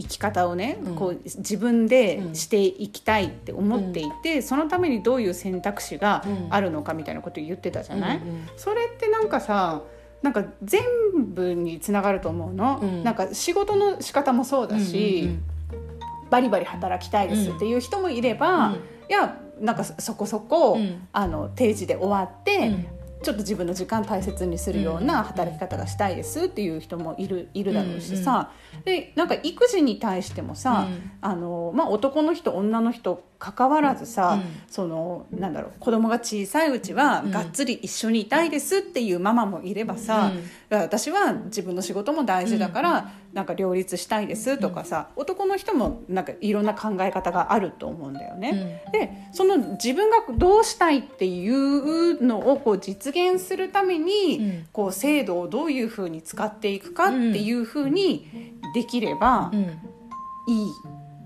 生き方をね、うん、こう自分でしていきたいって思っていて、うん、そのためにどういう選択肢があるのかみたいなこと言ってたじゃない、うんうん、それってなんかさなんか全部につながると思うの、うん、なんか仕事の仕方もそうだし、うんうんうん、バリバリ働きたいですっていう人もいれば、うん、いやなんかそこそこ、うん、定時で終わって、うんちょっと自分の時間大切にするような働き方がしたいですっていう人もいるだろうしさ、うんうん、でなんか育児に対してもさ、うんまあ、男の人女の人関わらずさ、うん、そのなんだろう子供が小さいうちはがっつり一緒にいたいですっていうママもいればさ、うん、私は自分の仕事も大事だからなんか両立したいですとかさ、うん、男の人もなんかいろんな考え方があると思うんだよね、うん、でその自分がどうしたいっていうのをこう実現するために、うん、こう制度をどういうふうに使っていくかっていうふうにできればいい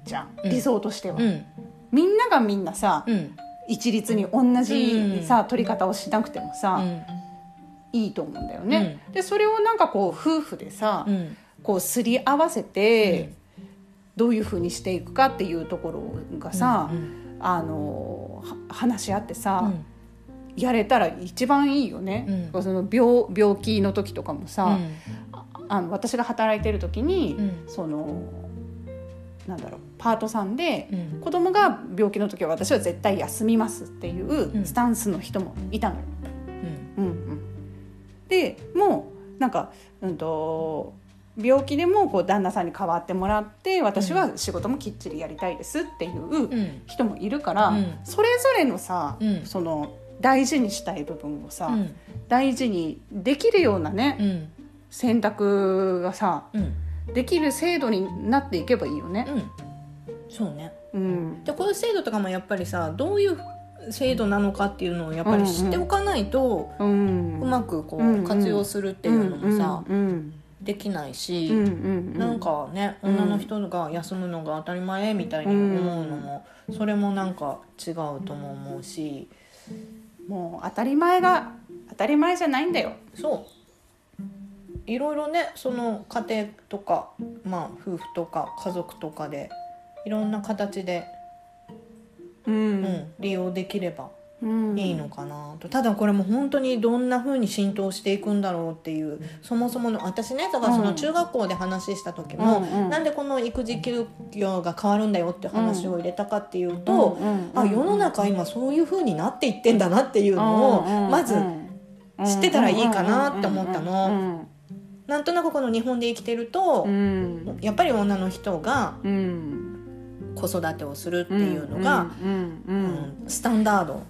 じゃん、うん、理想としては、うん、みんながみんなさ、うん、一律に同じさ、うん、取り方をしなくてもさ、うん、いいと思うんだよね、うん、でそれをなんかこう夫婦でさ、うん、こうすり合わせて、うん、どういうふうにしていくかっていうところがさ、うんうん、話し合ってさ、うんやれたら一番いいよね、うん、その 病気の時とかもさ、うん、私が働いてる時に、うん、そのなんだろうパートさんで、うん、子供が病気の時は私は絶対休みますっていうスタンスの人もいたのよ、うんうんうん、でもうなんか、病気でもこう旦那さんに代わってもらって私は仕事もきっちりやりたいですっていう人もいるから、うん、それぞれのさ、うん、その大事にしたい部分をさ、うん、大事にできるようなね、うん、選択がさ、うん、できる制度になっていけばいいよね、うん、そうね、うん、でこういう制度とかもやっぱりさどういう制度なのかっていうのをやっぱり知っておかないと、うんうん、うまくこう活用するっていうのもさ、うんうんうん、できないし、うんうんうん、なんかね女の人が休むのが当たり前みたいに思うのも、うん、それもなんか違うとも思うしもう当たり前が当たり前じゃないんだよ。そう。いろいろね、その家庭とか、まあ夫婦とか家族とかでいろんな形で、うんうん、利用できればいいのかなと、うん。ただこれも本当にどんな風に浸透していくんだろうっていう、そもそもの私ね、だからその中学校で話した時も、うんうん、なんでこの育児休業が変わるんだよって話を入れたかっていうと、うんうんうん、あ世の中今そういう風になっていってんだなっていうのをまず知ってたらいいかなって思ったの。なんとなくこの日本で生きてると、うん、やっぱり女の人が、うん、子育てをするっていうのが、うんうんうんうん、スタンダード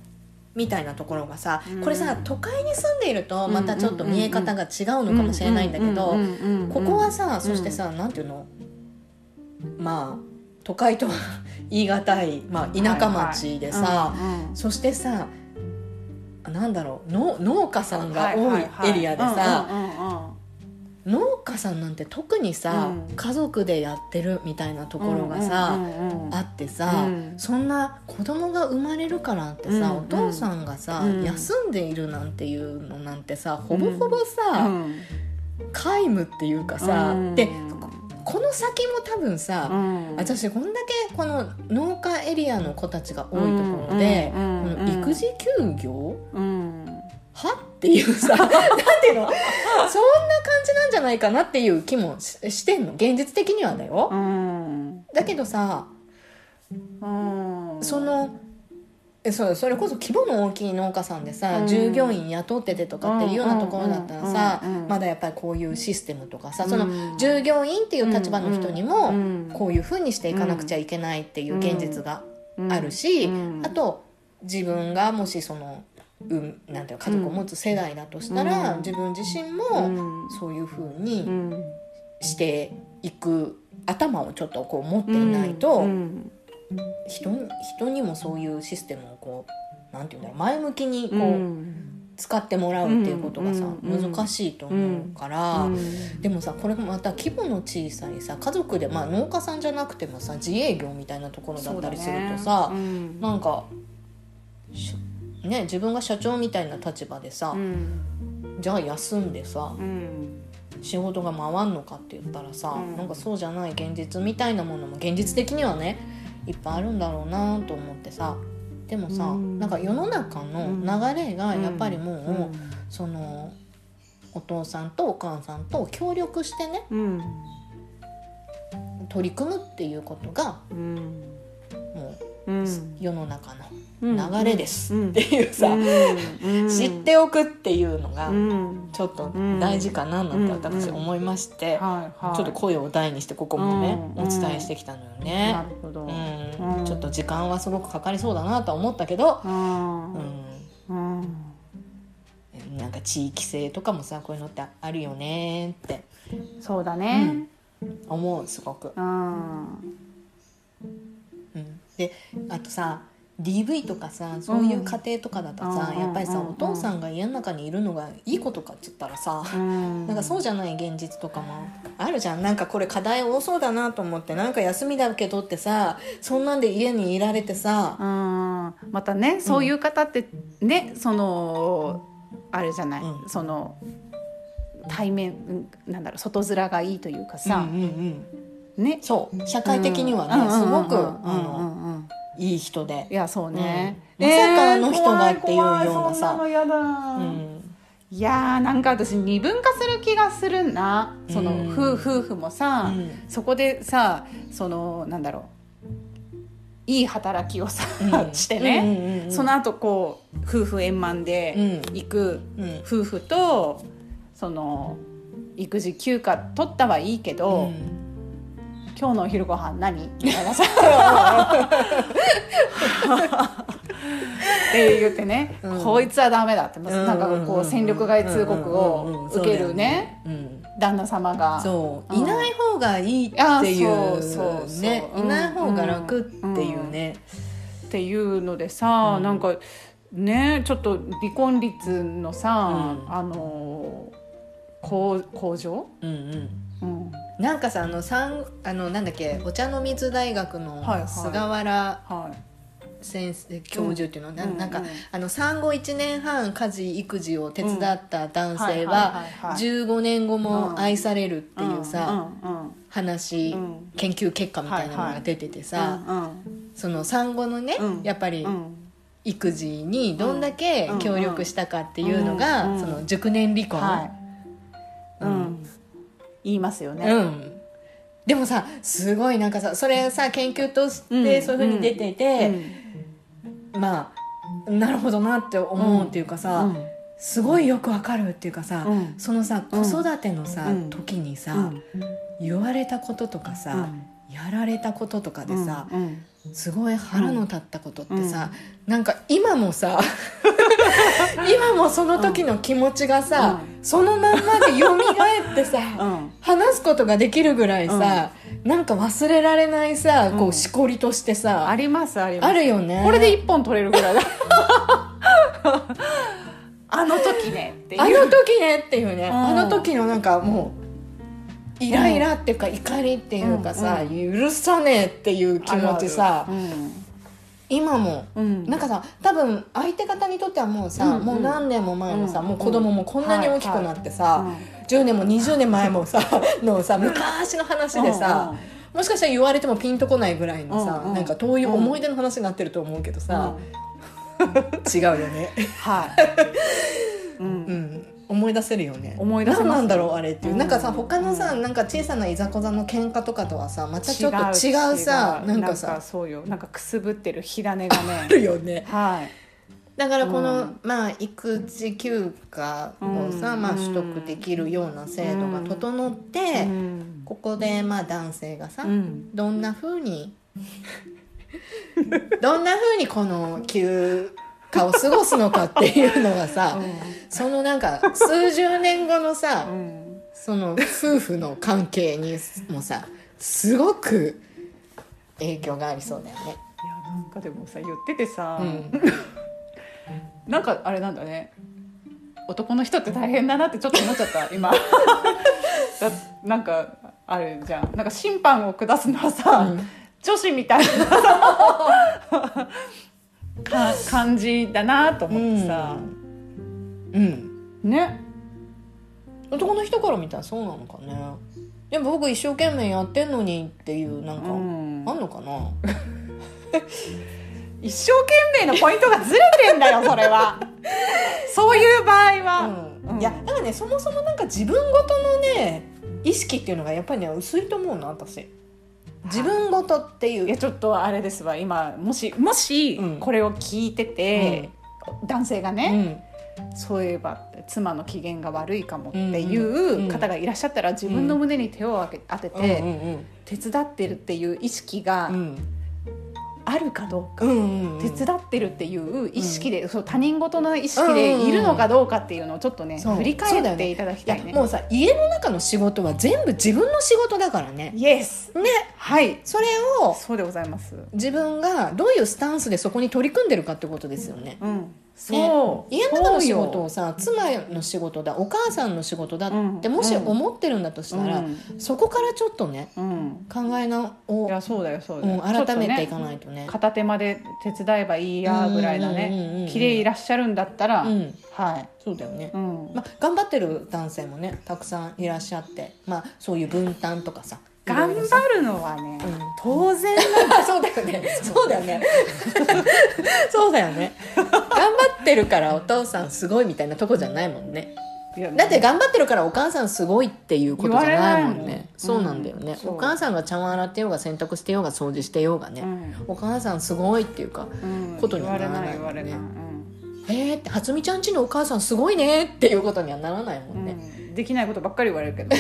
みたいなところがさ、これさ都会に住んでいるとまたちょっと見え方が違うのかもしれないんだけど、ここはさ、そしてさ、なんていうの、まあ都会とは言い難い、まあ、田舎町でさ、そしてさ、なんだろう、農家さんが多いエリアでさ、農家さんなんて特にさ、家族でやってるみたいなところがさ、あってさ、そんな子供が生まれるからってさ、お父さんがさ休んでいるなんていうのなんてさ、ほぼほぼさ皆無っていうかさ、でこの先も多分さ、私こんだけこの農家エリアの子たちが多いところで、この育児休業、はっていうさ、なんていうの、そんな感じなんじゃないかなっていう気もしてんの、現実的にはだよ。だけどさ、そのそれこそ規模の大きい農家さんでさ、うん、従業員雇っててとかっていうようなところだったらさ、うん、まだやっぱりこういうシステムとかさ、うん、その従業員っていう立場の人にもこういう風にしていかなくちゃいけないっていう現実があるし、あと自分がもしそのなんていうか家族を持つ世代だとしたら、自分自身もそういう風にしていく頭をちょっとこう持っていないと、人にもそういうシステムをこうなんていうんだろう、前向きにこう、使ってもらうっていうことがさ、難しいと思うから、でもさこれまた規模の小さいさ家族で、まあ、農家さんじゃなくてもさ自営業みたいなところだったりするとさ、なんか、ね、自分が社長みたいな立場でさ、じゃあ休んでさ、仕事が回んのかって言ったらさ、なんかそうじゃない現実みたいなものも現実的にはねいっぱいあるんだろうなと思ってさ、でもさ、なんか世の中の流れがやっぱりもう、そのお父さんとお母さんと協力してね、取り組むっていうことが、もう、世の中の流れですっていうさ、知っておくっていうのがちょっと大事かななんて私思いまして、ちょっと声を大にしてここもね、お伝えしてきたのよね。なるほど。ちょっと時間はすごくかかりそうだなと思ったけど、なんか地域性とかもさこういうのってあるよねって。そうだね。思うすごく。であとさ DV とかさそういう家庭とかだとさ、やっぱりさ、お父さんが家の中にいるのがいいことかって言ったらさ、なんかそうじゃない現実とかもあるじゃん。なんかこれ課題多そうだなと思って、なんか休みだけどってさ、そんなんで家にいられてさ、またねそういう方ってね、そのあれじゃない、その対面なんだろう、外面がいいというかさ、ね、そう社会的にはね、すごくいい人で、いやそうね、まさかの人がっていうようなさ、いやなんか私二分化する気がするな。その、夫婦もさ、そこでさ、そのなんだろう、いい働きをさ、してね、その後こう夫婦円満で行く夫婦と、その育児休暇取ったはいいけど、今日のお昼ご飯何みたいなさって言ってね、こいつはダメだって、なんかこう戦力外通告を受けるね旦那様が、そういない方がいいっていうね、いない方が楽っていうねっていうのでさ、なんかねちょっと離婚率のさ、向上、なんかさ、なんだっけ、お茶の水大学の菅原先生、教授っていうの、なんか産後1年半家事育児を手伝った男性は15年後も愛されるっていうさ、話、研究結果みたいなのが出ててさ、その産後のね、やっぱり育児にどんだけ協力したかっていうのが、その熟年離婚言いますよね、でもさすごいなんかさ、それさ研究としてそういう風に出ていて、まあなるほどなって思うっていうかさ、すごいよくわかるっていうかさ、そのさ子育てのさ、時にさ、言われたこととかさ、やられたこととかでさ、すごい腹の立ったことってさ、なんか今もさ今もその時の気持ちがさ、そのまんまで蘇ってさ、話すことができるぐらいさ、なんか忘れられないさ、こうしこりとしてさ、ありますあります、あるよね。これで一本取れるぐらいあの時ねっていう、あの時ねっていうね、あの時のなんかもうイライラっていうか怒りっていうかさ、許さねえっていう気持ちさ、今もなんかさ、多分相手方にとってはもうさ、もう何年も前のさ、もう子供もこんなに大きくなってさ、10年も20年前もさのさ、昔の話でさ、もしかしたら言われてもピンとこないぐらいのさ、なんか遠い思い出の話になってると思うけどさ、違うよね。はい。思い出せるよね。思い出せます。何なんだろうあれっていう、なんかさ他のさなんか小さないざこざの喧嘩とかとはさまたちょっと違うさ違うなんかさなんかそうよなんかくすぶってる火種がねあるよね。はい。だからこの、まあ、育児休暇をさ、まあ、取得できるような制度が整って、ここでまあ男性がさ、どんな風にどんな風にこの休暇を過ごすのかっていうのがさ、そのなんか数十年後のさ、その夫婦の関係にもさすごく影響がありそうだよね。いやなんかでもさ言っててさ、なんかあれなんだね、男の人って大変だなってちょっと思っちゃった今なんかあるじゃん、なんか審判を下すのはさ、女子みたいな感じだなと思ってさ、ね、男の人から見たらそうなのかね、でも僕一生懸命やってんのにっていうなんか、あんのかな一生懸命のポイントがずれてんだよそれはそういう場合は、いやだからね、そもそもなんか自分ごとのね意識っていうのがやっぱりね薄いと思うな私。自分ごとっていう、いやちょっとあれですわ今もしこれを聞いてて、男性がね、そういえば妻の機嫌が悪いかもっていう方がいらっしゃったら自分の胸に手を当てて、手伝ってるっていう意識が、あるかどうか、手伝ってるっていう意識で、そう他人事の意識でいるのかどうかっていうのをちょっとね、振り返っていただきたいね。もうさ家の中の仕事は全部自分の仕事だからね。イエスね、はい、それをそうでございます。自分がどういうスタンスでそこに取り組んでるかってことですよね、そう家の中の仕事をさ妻の仕事だお母さんの仕事だってもし思ってるんだとしたら、そこからちょっとね、考えなを改めていかないとね、片手間で手伝えばいいやぐらいなね綺麗いらっしゃるんだったら、はいそうだよね、まあ、頑張ってる男性もねたくさんいらっしゃって、まあ、そういう分担とかさ頑張るのはね、当然なそうだよねそうだよねそうだよね頑張ってるからお父さんすごいみたいなとこじゃないもんね。だって頑張ってるからお母さんすごいっていうことじゃないもんね。そうなんだよね、お母さんが茶碗洗ってようが洗濯してようが掃除してようがね、お母さんすごいっていうか、ことにはならないもんね。初見ちゃん家のお母さんすごいねっていうことにはならないもんね、できないことばっかり言われるけどね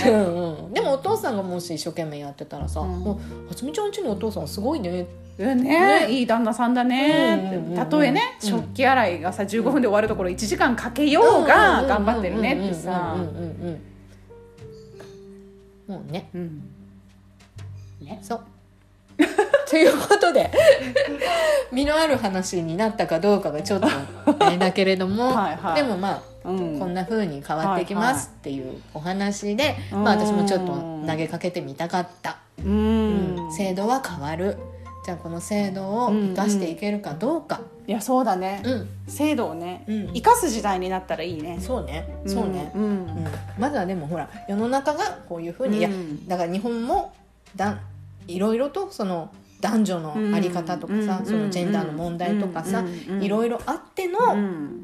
でもお父さんがもし一生懸命やってたらさ、はつみちゃん家のお父さんすごいね、いい旦那さんだね、たとえね食器洗いがさ15分で終わるところ1時間かけようが頑張ってるねってさ、もうね、ね、そうということで身のある話になったかどうかがちょっとあれだけれどもはい、はい、でもまあこんな風に変わってきますっていうお話で、まあ、私もちょっと投げかけてみたかった、制度は変わる、じゃあこの制度を生かしていけるかどうか、いやそうだね、制度をね、生かす時代になったらいいね。そうね、そうね、まずはでもほら世の中がこういう風に、いやだから日本もいろいろとその男女のあり方とかさ、そのジェンダーの問題とかさ、いろいろあっての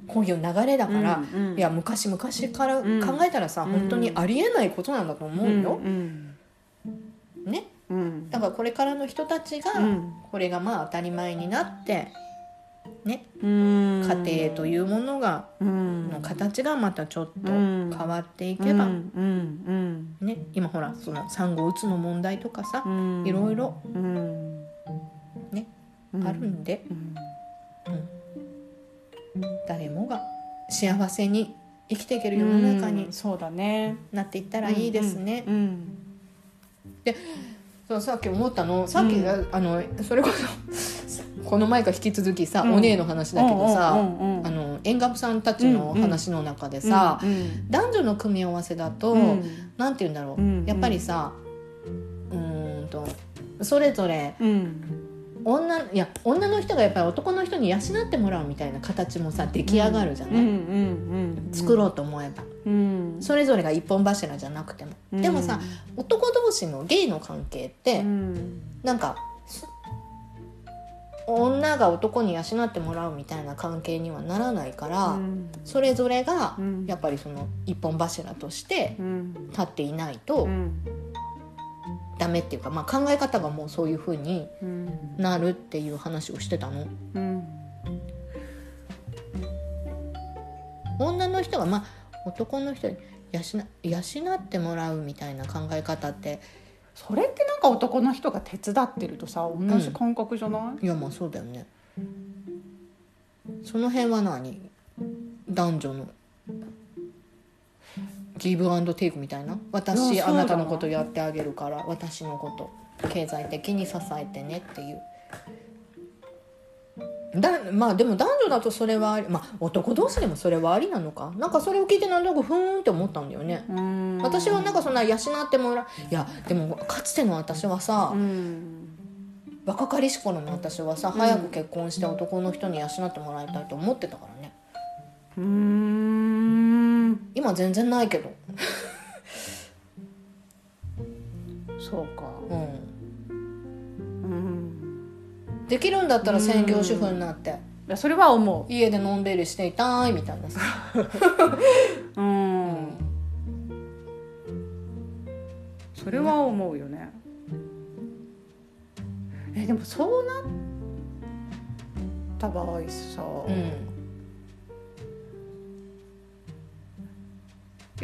こういう流れだから、いや昔から考えたらさ、本当にありえないことなんだと思うよ、ね、だからこれからの人たちがこれがまあ当たり前になって、ね、家庭というものがの形がまたちょっと変わっていけば、ね、今ほらその産後うつの問題とかさ、いろいろね、あるんで、誰もが幸せに生きていける世の中になっていったらいいですね。でそうさっき思ったのさっき、それこそこの前から引き続きさ、お姉の話だけどさ、縁側さんたちの話の中でさ、男女の組み合わせだと、なんて言うんだろう、やっぱりさそれぞれ、女の人がやっぱり男の人に養ってもらうみたいな形もさ出来上がるじゃない、作ろうと思えば、それぞれが一本柱じゃなくても、でもさ男同士のゲイの関係って、なんか女が男に養ってもらうみたいな関係にはならないから、うん、それぞれがやっぱりその一本柱として立っていないとダメっていうか、まあ、考え方がもうそういう風になるっていう話をしてたの、うん、女の人が、まあ、男の人に養ってもらうみたいな考え方ってそれってなんか男の人が手伝ってるとさ同じ感覚じゃない？うん、いやまあそうだよね。その辺は何？男女のギブアンドテイクみたいな、私あなたのことやってあげるから私のこと経済的に支えてねっていうだ、まあでも男女だとそれはあり、まあ、男同士でもそれはありなのか、なんかそれを聞いてなんとなくふーんって思ったんだよね。うん、私はなんかそんな養ってもらう、いやでもかつての私はさ、うん、若かりし頃の私はさ、うん、早く結婚して男の人に養ってもらいたいと思ってたからね。うーん、今全然ないけどそうか、うんできるんだったら専業主婦になって、うん、それは思う。家でのんびりしていたいみたいなさうん、うん、それは思うよね。えでもそうなった場合さ、うん、い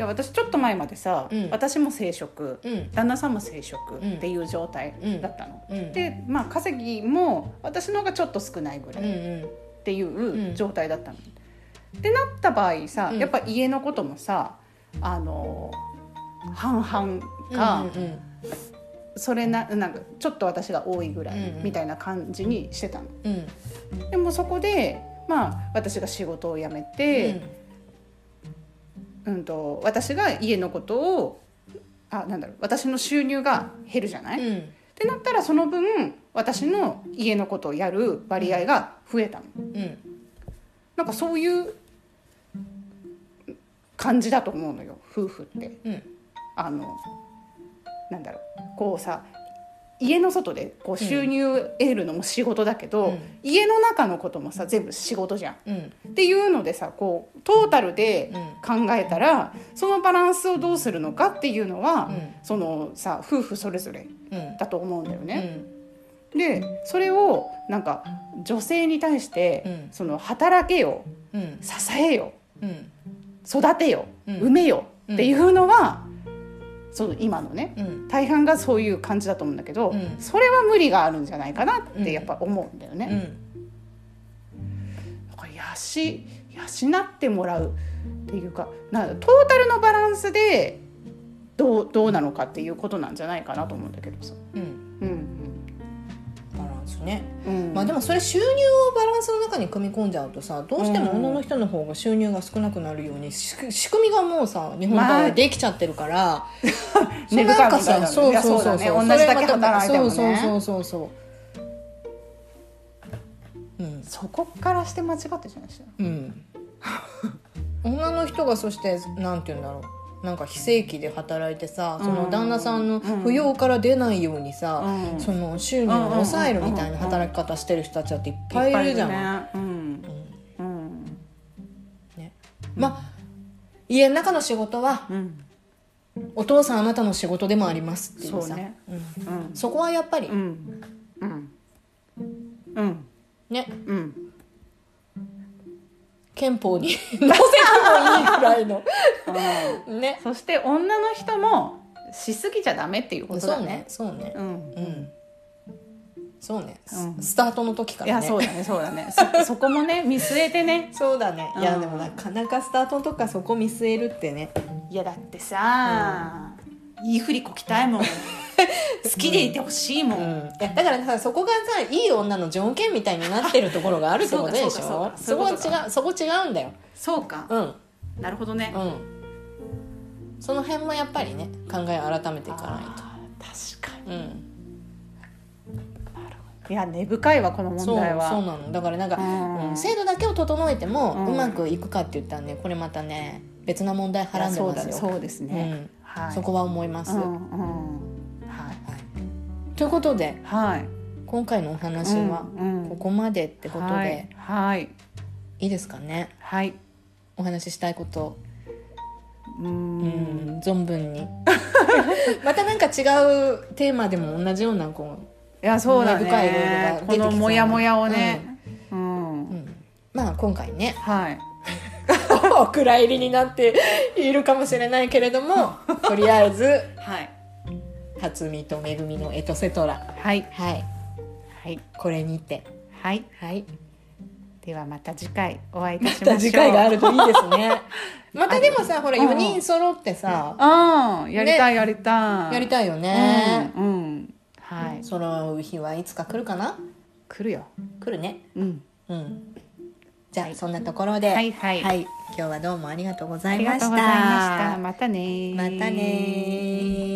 や私ちょっと前までさ、うん、私も正職、うん、旦那さんも正職っていう状態だったの、うんうん、で、まあ、稼ぎも私の方がちょっと少ないぐらいっていう状態だったの、うんうん、ってなった場合さ、やっぱ家のこともさ、半々か、うんうんうん、それなんかちょっと私が多いぐらいみたいな感じにしてたの、うんうん、でもそこで、まあ、私が仕事を辞めて、うん私が家のことを私の収入が減るじゃない、うん、ってなったらその分私の家のことをやる割合が増えたの、うん、なんかそういう感じだと思うのよ夫婦って、うん、こうさ家の外でこう収入を得るのも仕事だけど、うん、家の中のこともさ全部仕事じゃん、うん、っていうのでさこうトータルで考えたら、うん、そのバランスをどうするのかっていうのは、うん、そのさ夫婦それぞれだと思うんだよね、うん、でそれをなんか女性に対して、うん、その働けよ、うん、支えよ、うん、育てよ、うん、産めよっていうのは、うんうんその今のね、うん、大半がそういう感じだと思うんだけど、うん、それは無理があるんじゃないかなってやっぱ思うんだよね、うん、だから養ってもらうっていうか、トータルのバランスでどうなのかっていうことなんじゃないかなと思うんだけどさ、うんうん、バランスね、うんまあ、でもそれ収入をバランスの中に組み込んじゃうとさどうしても女の人の方が収入が少なくなるように、うん、仕組みがもうさ日本でできちゃってるから、まあね、なんかさ、そうそうそう、同じだけ働いてもね、そう、うん、そこからして間違ってじゃないですよ、うん、女の人がそしてなんて言うんだろう、なんか非正規で働いてさ、その旦那さんの扶養から出ないようにさ、うん、その収入を抑えるみたいな働き方してる人たちだっていっぱいいるじゃない、うんうんね、まあ家の中の仕事は、うんお父さんあなたの仕事でもありますっていうさ、そうね、うんうん、そこはやっぱり、うんうんうん、ね、うん、憲法に載せてもいいくらいの、ね、そして女の人もしすぎちゃダメっていうことだね。そうね、うんうん、そうね、うん、スタートの時からね。いやそうだねそうだねそこもね見据えてね。そうだね、うん、いやでもなかなかスタートの時からそこ見据えるってね。いやだってさ、うん、いい振りこきたいもん好きでいてほしいもん、うんうん、だからさそこがさいい女の条件みたいになってるところがあるってことでしょそこは違う、そこ違うんだよ。そうか、うん、なるほどね、うん、その辺もやっぱりね考えを改めていかないと。確かに、うんいや根深いわこの問題は。そうなのだからなんか、うん、制度だけを整えてもうまくいくかって言ったらねこれまたね別な問題はらんでますよ。そうですね、うんはい、そこは思います、うんうんはいはい、ということで、はい、今回のお話はここまでってことで、うんうん、はいはい、いいですかね、はい、お話ししたいこと存分にまたなんか違うテーマでも同じようなこう、いやそうだね、深いルールが出てきそうな、このモヤモヤをね、うんうんうん、まあ今回ね、はいお蔵入りになっているかもしれないけれどもとりあえず、はい、初見とめぐみのエトセトラ、はいはいはい、これにて、はいはい、ではまた次回お会いいたしましょう。また次回があるといいですねまたでもさ、ほら4人揃ってさ、うん、やりたいやりたい、ね、やりたいよね、うんうんはい、揃う日はいつか来るかな。来るよ、来るね、うんうん、じゃあそんなところで、はいはいはい、今日はどうもありがとうございました。ありがとうございました。またね。またね。